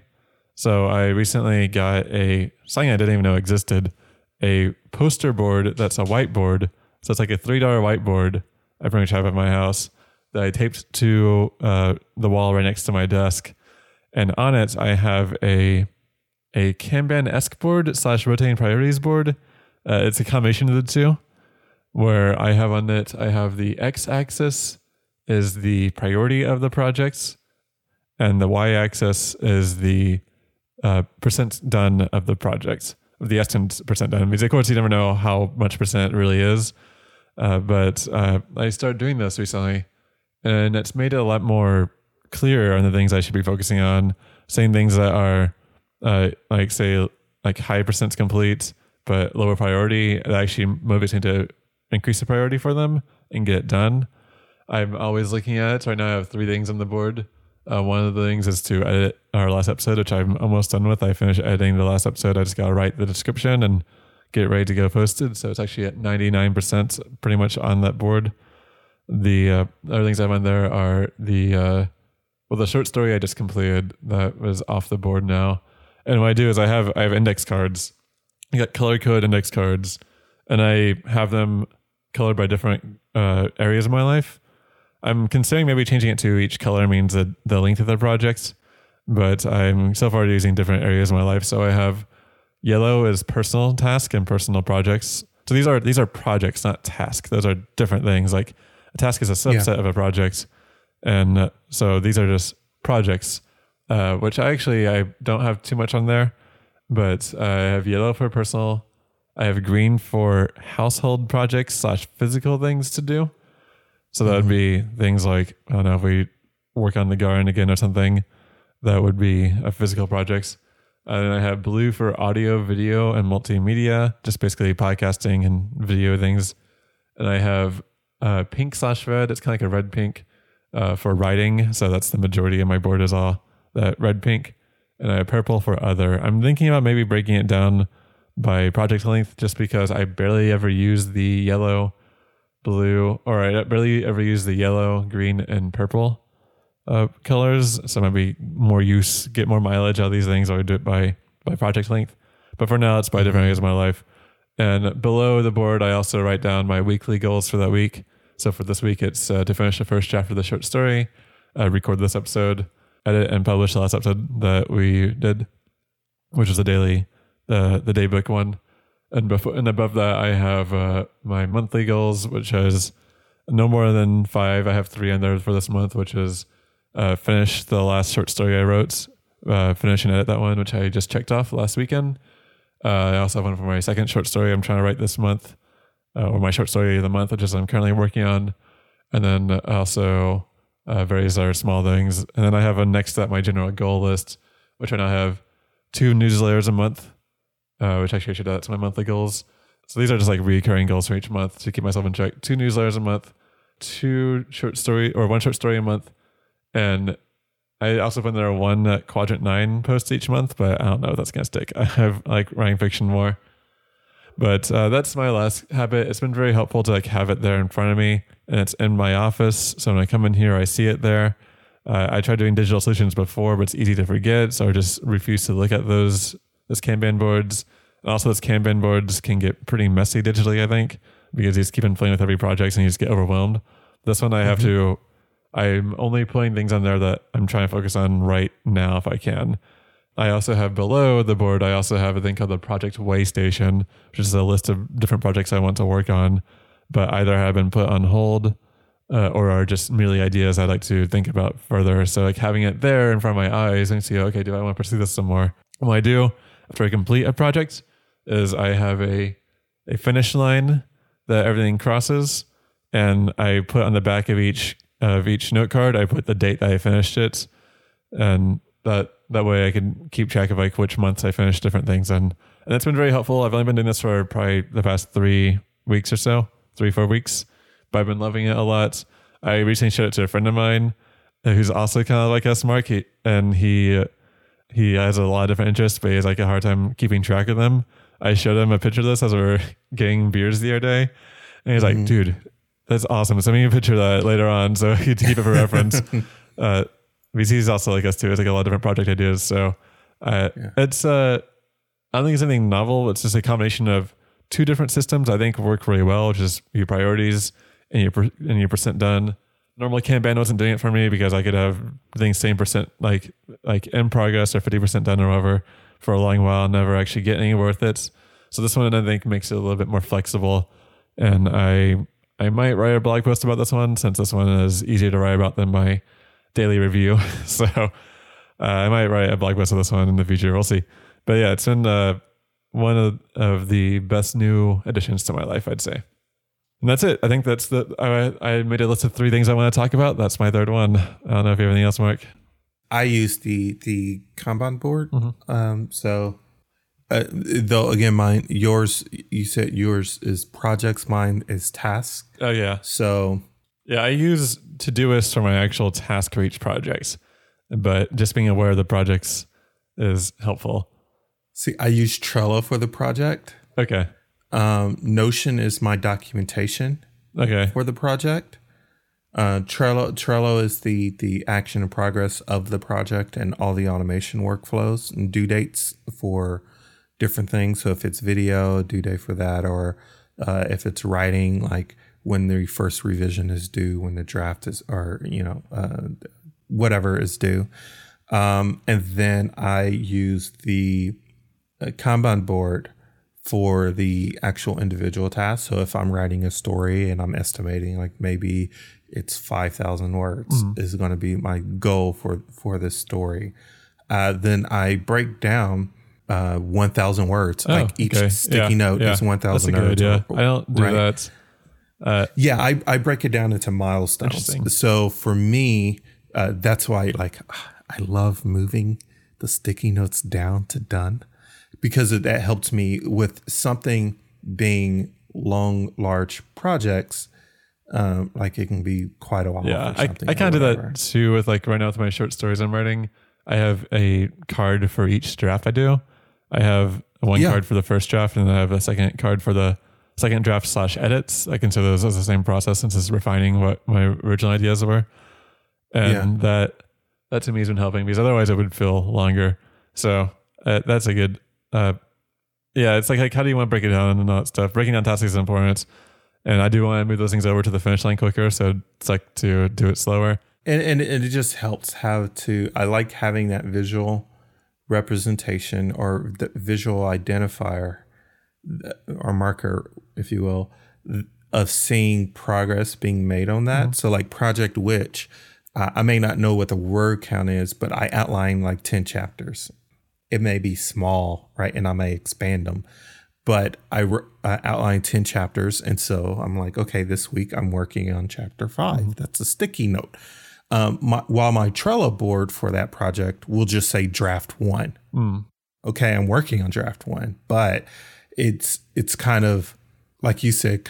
So I recently got something I didn't even know existed, a poster board that's a whiteboard. So it's like a $3 whiteboard I pretty much have at my house that I taped to the wall right next to my desk. And on it, I have a Kanban-esque board / rotating priorities board. It's a combination of the two, where I have on it, I have the x-axis is the priority of the projects, and the y-axis is the percent done of the project, of the estimate percent done. Because of course you never know how much percent it really is. But I started doing this recently, and it's made it a lot more clearer on the things I should be focusing on, saying things that are like high percent complete, but lower priority, that actually motivates me to increase the priority for them and get it done. I'm always looking at it. So right now I have 3 things on the board. One of the things is to edit our last episode, which I'm almost done with. I finished editing the last episode. I just got to write the description and get it ready to go posted. So it's actually at 99% pretty much on that board. The other things I have on there are the short story I just completed that was off the board now. And what I do is I have index cards. I got color code index cards, and I have them colored by different areas of my life. I'm considering maybe changing it to each color means the length of the project, but I'm so far using different areas of my life. So I have yellow is personal task and personal projects. So these are projects, not tasks. Those are different things. Like a task is a subset of a project. And so these are just projects, which I don't have too much on there, but I have yellow for personal. I have green for household projects / physical things to do. So that would be things like, I don't know, if we work on the garden again or something, that would be a physical projects. And then I have blue for audio, video, and multimedia, just basically podcasting and video things. And I have pink /red. It's kind of like a red pink for writing. So that's the majority of my board is all that red pink. And I have purple for other. I'm thinking about maybe breaking it down by project length, just because I barely ever use the yellow, blue, or I barely ever use the yellow, green, and purple colors. So maybe get more mileage out of these things. I would do it by project length. But for now, it's by different areas of my life. And below the board, I also write down my weekly goals for that week. So for this week, it's to finish the first chapter of the short story, record this episode, edit and publish the last episode that we did, which was the daybook one. And above that, I have my monthly goals, which is no more than 5. I have 3 on there for this month, which is finish the last short story I wrote, finish and edit that one, which I just checked off last weekend. I also have one for my second short story I'm trying to write this month, or my short story of the month, which is I'm currently working on. And then also various other small things. And then I have next to that my general goal list, which I now have 2 newsletters a month. Which actually I should add to my monthly goals. So these are just like recurring goals for each month to keep myself in check. 2 newsletters a month, 2 short story or 1 short story a month. And I also put in there 1 quadrant 9 post each month, but I don't know if that's going to stick. I have like writing fiction more, but that's my last habit. It's been very helpful to like have it there in front of me, and it's in my office. So when I come in here, I see it there. I tried doing digital solutions before, but it's easy to forget. So I just refuse to look at those. Those Kanban boards, and also those Kanban boards can get pretty messy digitally, I think, because you just keep on playing with every project and you just get overwhelmed. This one I have to, I'm only putting things on there that I'm trying to focus on right now if I can. I also have below the board, I also have a thing called the Project Way Station, which is a list of different projects I want to work on, but either have been put on hold or are just merely ideas I'd like to think about further. So like having it there in front of my eyes and see, okay, do I want to pursue this some more? Well, I do. After I complete a project is I have a finish line that everything crosses, and I put on the back of each note card, I put the date that I finished it. And that way I can keep track of like which months I finished different things. And that's been very helpful. I've only been doing this for probably the past 3 weeks or so, 3-4 weeks, but I've been loving it a lot. I recently showed it to a friend of mine who's also kind of like us, Mark, and he has a lot of different interests, but he has like a hard time keeping track of them. I showed him a picture of this as we were getting beers the other day. And he's like, dude, that's awesome. Send me a picture of that later on so he can keep it for reference. Because he's also like us too. It's like a lot of different project ideas. So I don't think it's anything novel. It's just a combination of 2 different systems I think work really well, which is your priorities and your percent done. Normally Kanban wasn't doing it for me because I could have things same percent like in progress or 50% done or whatever for a long while and never actually get anywhere with it. So this one I think makes it a little bit more flexible. And I might write a blog post about this one since this one is easier to write about than my daily review. So I might write a blog post on this one in the future. We'll see. But yeah, it's been one of the best new additions to my life, I'd say. And that's it. I think that's the. I made a list of three things I want to talk about. That's my third one. I don't know if you have anything else, Mark. I use the Kanban board. Mm-hmm. Though again, mine, yours. You said yours is projects. Mine is tasks. Oh yeah. So yeah, I use Todoist for my actual task for each project, but just being aware of the projects is helpful. See, I use Trello for the project. Okay. Notion is my documentation. Okay. For the project. Trello is the action and progress of the project and all the automation workflows and due dates for different things. So if it's video, due date for that, or if it's writing, like when the first revision is due, when the draft is, or whatever is due. And then I use the Kanban board for the actual individual tasks. So if I'm writing a story and I'm estimating like maybe it's 5,000 words is going to be my goal for this story. Then I break down 1,000 words. Oh, like each sticky note is 1,000 words. That's a good idea. I don't do that. I break it down into milestones. So for me, that's why I love moving the sticky notes down to done, because that helps me with something being large projects. Like it can be quite a while. Yeah, I kind of do that too with right now with my short stories I'm writing. I have a card for each draft I do. I have one card for the first draft, and then I have a second card for the second draft / edits. I consider those as the same process since it's refining what my original ideas were. And that to me has been helping, because otherwise it would feel longer. So that's a good... it's like, how do you want to break it down and all that stuff? Breaking down tasks is important. And I do want to move those things over to the finish line quicker. So it's like to do it slower. And it just helps I like having that visual representation or the visual identifier or marker, if you will, of seeing progress being made on that. Mm-hmm. So like Project Witch, I may not know what the word count is, but I outline 10 chapters. It may be small, right? And I may expand them, but I outlined 10 chapters. And so I'm like, okay, this week I'm working on chapter 5. Mm-hmm. That's a sticky note. While my Trello board for that project will just say draft 1. Mm. Okay, I'm working on draft 1, but it's kind of, like you said,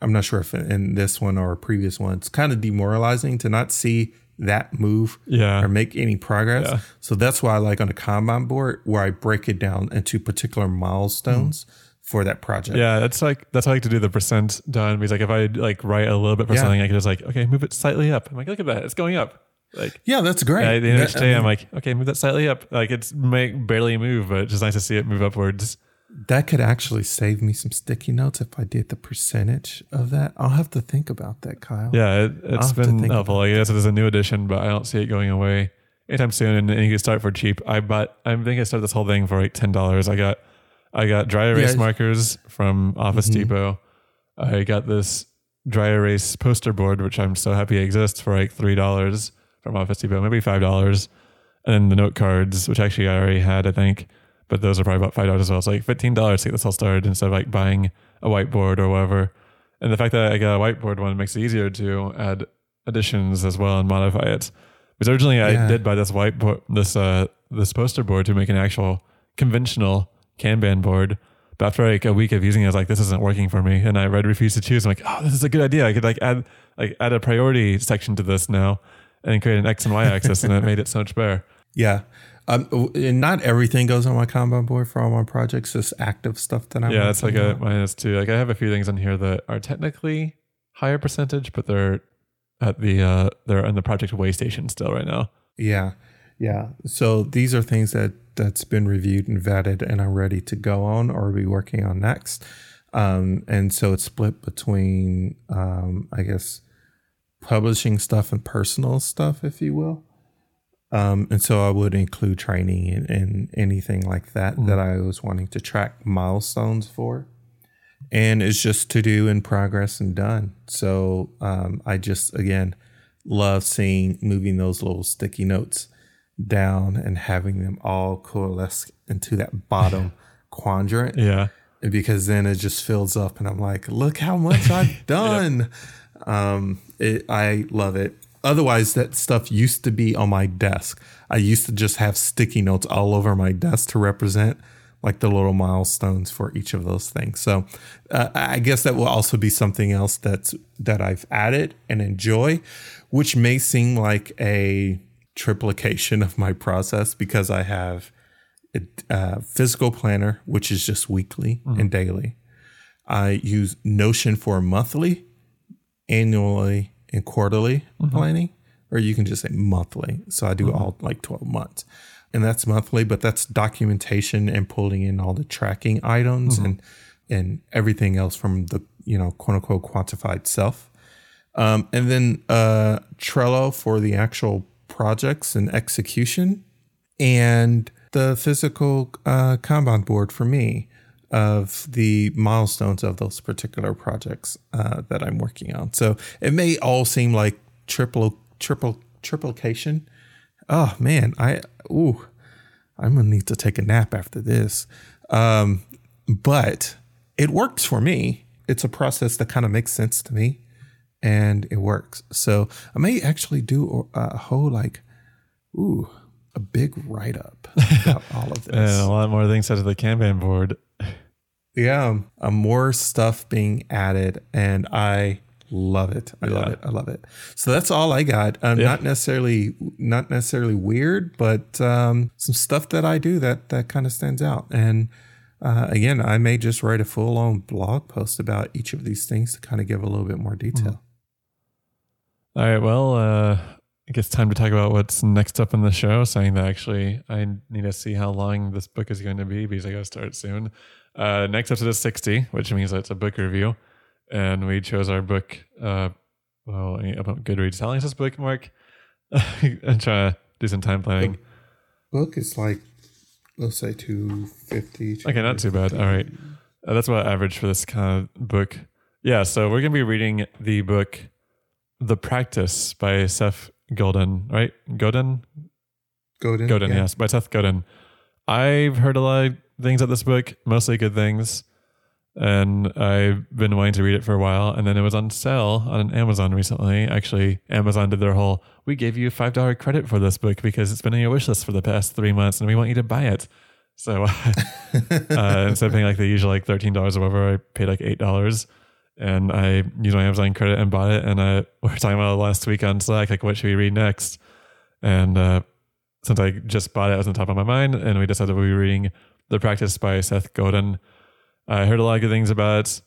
I'm not sure if in this one or a previous one, it's kind of demoralizing to not see that move or make any progress. Yeah. So that's why I like on a Kanban board where I break it down into particular milestones for that project. Yeah, that's how I like to do the percent done, because if I write a little bit for something, I can just okay, move it slightly up. I'm look at that, it's going up. That's great. At the end of the day, I'm okay, move that slightly up. It's barely move, but it's just nice to see it move upwards. That could actually save me some sticky notes if I did the percentage of that. I'll have to think about that, Kyle. Yeah, it's been helpful. I guess it is a new edition, but I don't see it going away anytime soon. And you can start for cheap. I think I started this whole thing for $10. I got dry erase markers from Office Depot. I got this dry erase poster board, which I'm so happy exists, for $3 from Office Depot, maybe $5. And then the note cards, which actually I already had, I think. But those are probably about $5 as well. It's $15 to get this all started instead of buying a whiteboard or whatever. And the fact that I got a whiteboard one makes it easier to add additions as well and modify it. Because originally I did buy this whiteboard, this poster board to make an actual conventional Kanban board. But after a week of using it, I was this isn't working for me. And I read Refuse to Choose. I'm this is a good idea. I could add a priority section to this now and create an X and Y axis, and it made it so much better. Yeah. And not everything goes on my Kanban board for all my projects. This active stuff that I'm it's a minus two. I have a few things on here that are technically higher percentage, but they're at the they're in the project way station still right now. Yeah. So these are things that's been reviewed and vetted and are ready to go on or be working on next. And so it's split between publishing stuff and personal stuff, if you will. And so I would include training and anything like that that I was wanting to track milestones for. And it's just to do in progress and done. So I just, again, love seeing moving those little sticky notes down and having them all coalesce into that bottom quadrant. Yeah. because then it just fills up and I'm like, look how much I've done. Yep. I love it. Otherwise, that stuff used to be on my desk. I used to just have sticky notes all over my desk to represent like the little milestones for each of those things. So I guess that will also be something else that I've added and enjoy, which may seem like a triplication of my process because I have a physical planner, which is just weekly and daily. I use Notion for monthly, annually, and quarterly planning, or you can just say monthly. So I do all like 12 months. And that's monthly, but that's documentation and pulling in all the tracking items and everything else from the, quote unquote, quantified self. And then Trello for the actual projects and execution, and the physical Kanban board for me of the milestones of those particular projects that I'm working on. So it may all seem like triplication. Oh man, I'm gonna need to take a nap after this. But it works for me. It's a process that kind of makes sense to me, and it works. So I may actually do a whole a big write up about all of this. And a lot more things out of the Kanban board. Yeah, more stuff being added, and I love it. I love it. So that's all I got. Not necessarily weird, but some stuff that I do that kind of stands out. And again, I may just write a full on blog post about each of these things to kind of give a little bit more detail. All right. Well, I guess time to talk about what's next up in the show, saying that actually I need to see how long this book is going to be because I got to start soon. Next up to the 60, which means that it's a book review. And we chose our book, about Goodreads. How long is this book, Mark? I'm trying to do some time planning. The book is like, let's say 250. Okay, not too bad. All right. That's about average for this kind of book. Yeah, so we're going to be reading the book, The Practice by Seth Godin, right? Godin? Godin, yeah. Yes, by Seth Godin. I've heard a lot of things about this book, mostly good things. And I've been wanting to read it for a while. And then it was on sale on Amazon recently. Actually, Amazon did their whole, we gave you $5 credit for this book because it's been on your wish list for the past 3 months and we want you to buy it. So instead of paying like the usual like $13 or whatever, I paid like $8 and I used my Amazon credit and bought it. And we were talking about it last week on Slack, like what should we read next? And since I just bought it, it was on top of my mind, and we decided we'll be reading The Practice by Seth Godin. I heard a lot of good things about it,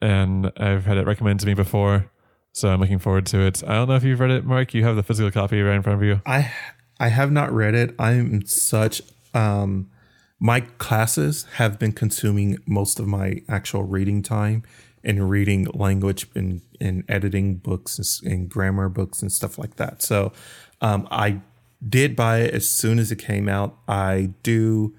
and I've had it recommended to me before, so I'm looking forward to it. I don't know if you've read it, Mark. You have the physical copy right in front of you. I have not read it. I'm such... my classes have been consuming most of my actual reading time and reading language and editing books and grammar books and stuff like that. So I did buy it as soon as it came out. I do...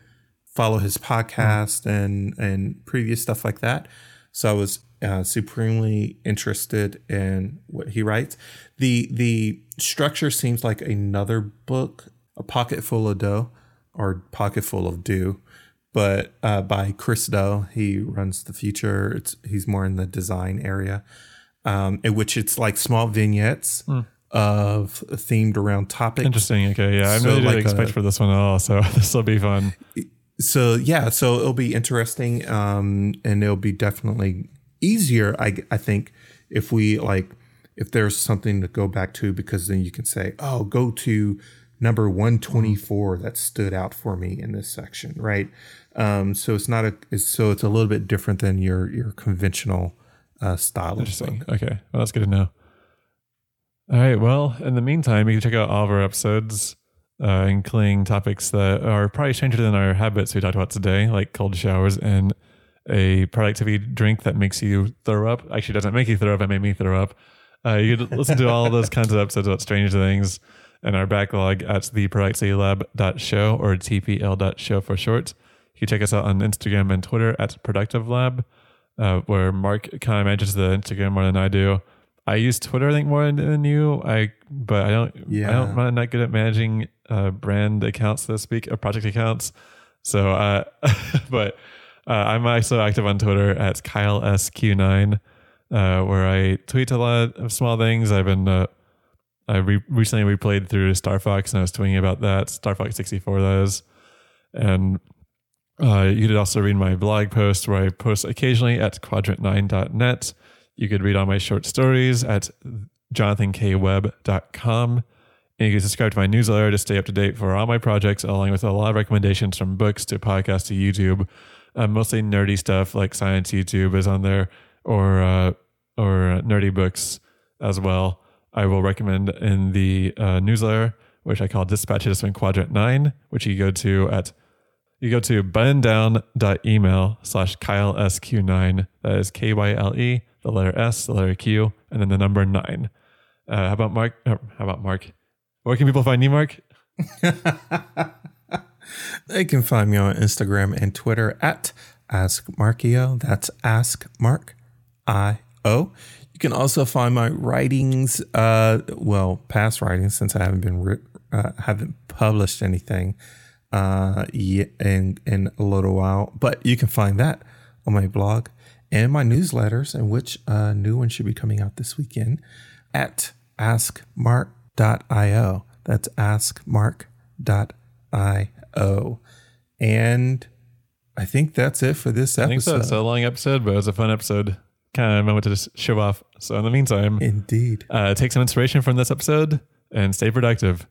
follow his podcast and previous stuff like that. So I was supremely interested in what he writes. The structure seems like another book, A Pocket Full of Dough or Pocket Full of Dew, but by Chris Doe. He runs The Future. He's more in the design area, in which it's like small vignettes of themed around topics. Interesting. Okay, yeah, I really didn't expect for this one at all. So this will be fun. So it'll be interesting, and it'll be definitely easier, I think, if there's something to go back to, because then you can say, oh, go to number 124 that stood out for me in this section, right? So it's not it's a little bit different than your conventional style. Interesting. Okay, well, that's good to know. All right. Well, in the meantime, you can check out all of our episodes, including topics that are probably stranger than our habits we talked about today, like cold showers and a productivity drink that makes you throw up. Actually, doesn't make you throw up. It made me throw up. You could listen to all those kinds of episodes about Stranger Things and our backlog at theproductivitylab.show, or tpl.show for short. You can check us out on Instagram and Twitter at Productive Lab, where Mark kind of manages the Instagram more than I do. I use Twitter, I think, more than you. I'm not good at managing brand accounts, so to speak, or project accounts. So, but I'm also active on Twitter at KyleSQ9, where I tweet a lot of small things. I've been, I recently replayed through Star Fox, and I was tweeting about that, Star Fox 64, that is. And you could also read my blog post where I post occasionally at quadrant9.net. You could read all my short stories at jonathankwebb.com. And you can subscribe to my newsletter to stay up to date for all my projects, along with a lot of recommendations from books to podcasts to YouTube. Mostly nerdy stuff like Science YouTube is on there, or nerdy books as well. I will recommend in the newsletter, which I call Dispatch Discipline Quadrant 9, which you go to at buttondown.email/KyleSQ9. That is KYLE, the letter S, the letter Q, and then the number 9. How about Mark? Where can people find you, Mark? They can find me on Instagram and Twitter at AskMarkio. That's Ask Mark I-O. You can also find my writings, past writings, since I haven't been haven't published anything in a little while. But you can find that on my blog and my newsletters, in which a new one should be coming out this weekend at AskMark.io. That's AskMark.io. And I think that's it for this episode. I think so. It's a long episode, but it was a fun episode. Kind of a moment to just show off. So in the meantime, indeed, take some inspiration from this episode and stay productive.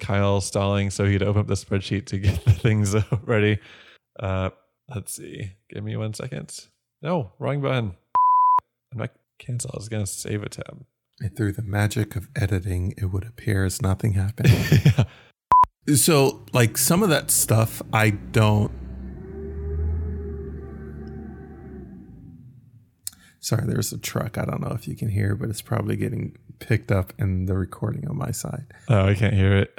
Kyle stalling so he'd open up the spreadsheet to get the things ready. Let's see. Give me 1 second. No, wrong button. I'm not cancel. I was going to save a tab. And through the magic of editing, it would appear as nothing happened. Yeah. So, like, some of that stuff, I don't. Sorry, there's a truck. I don't know if you can hear, but it's probably getting picked up in the recording on my side. Oh, I can't hear it.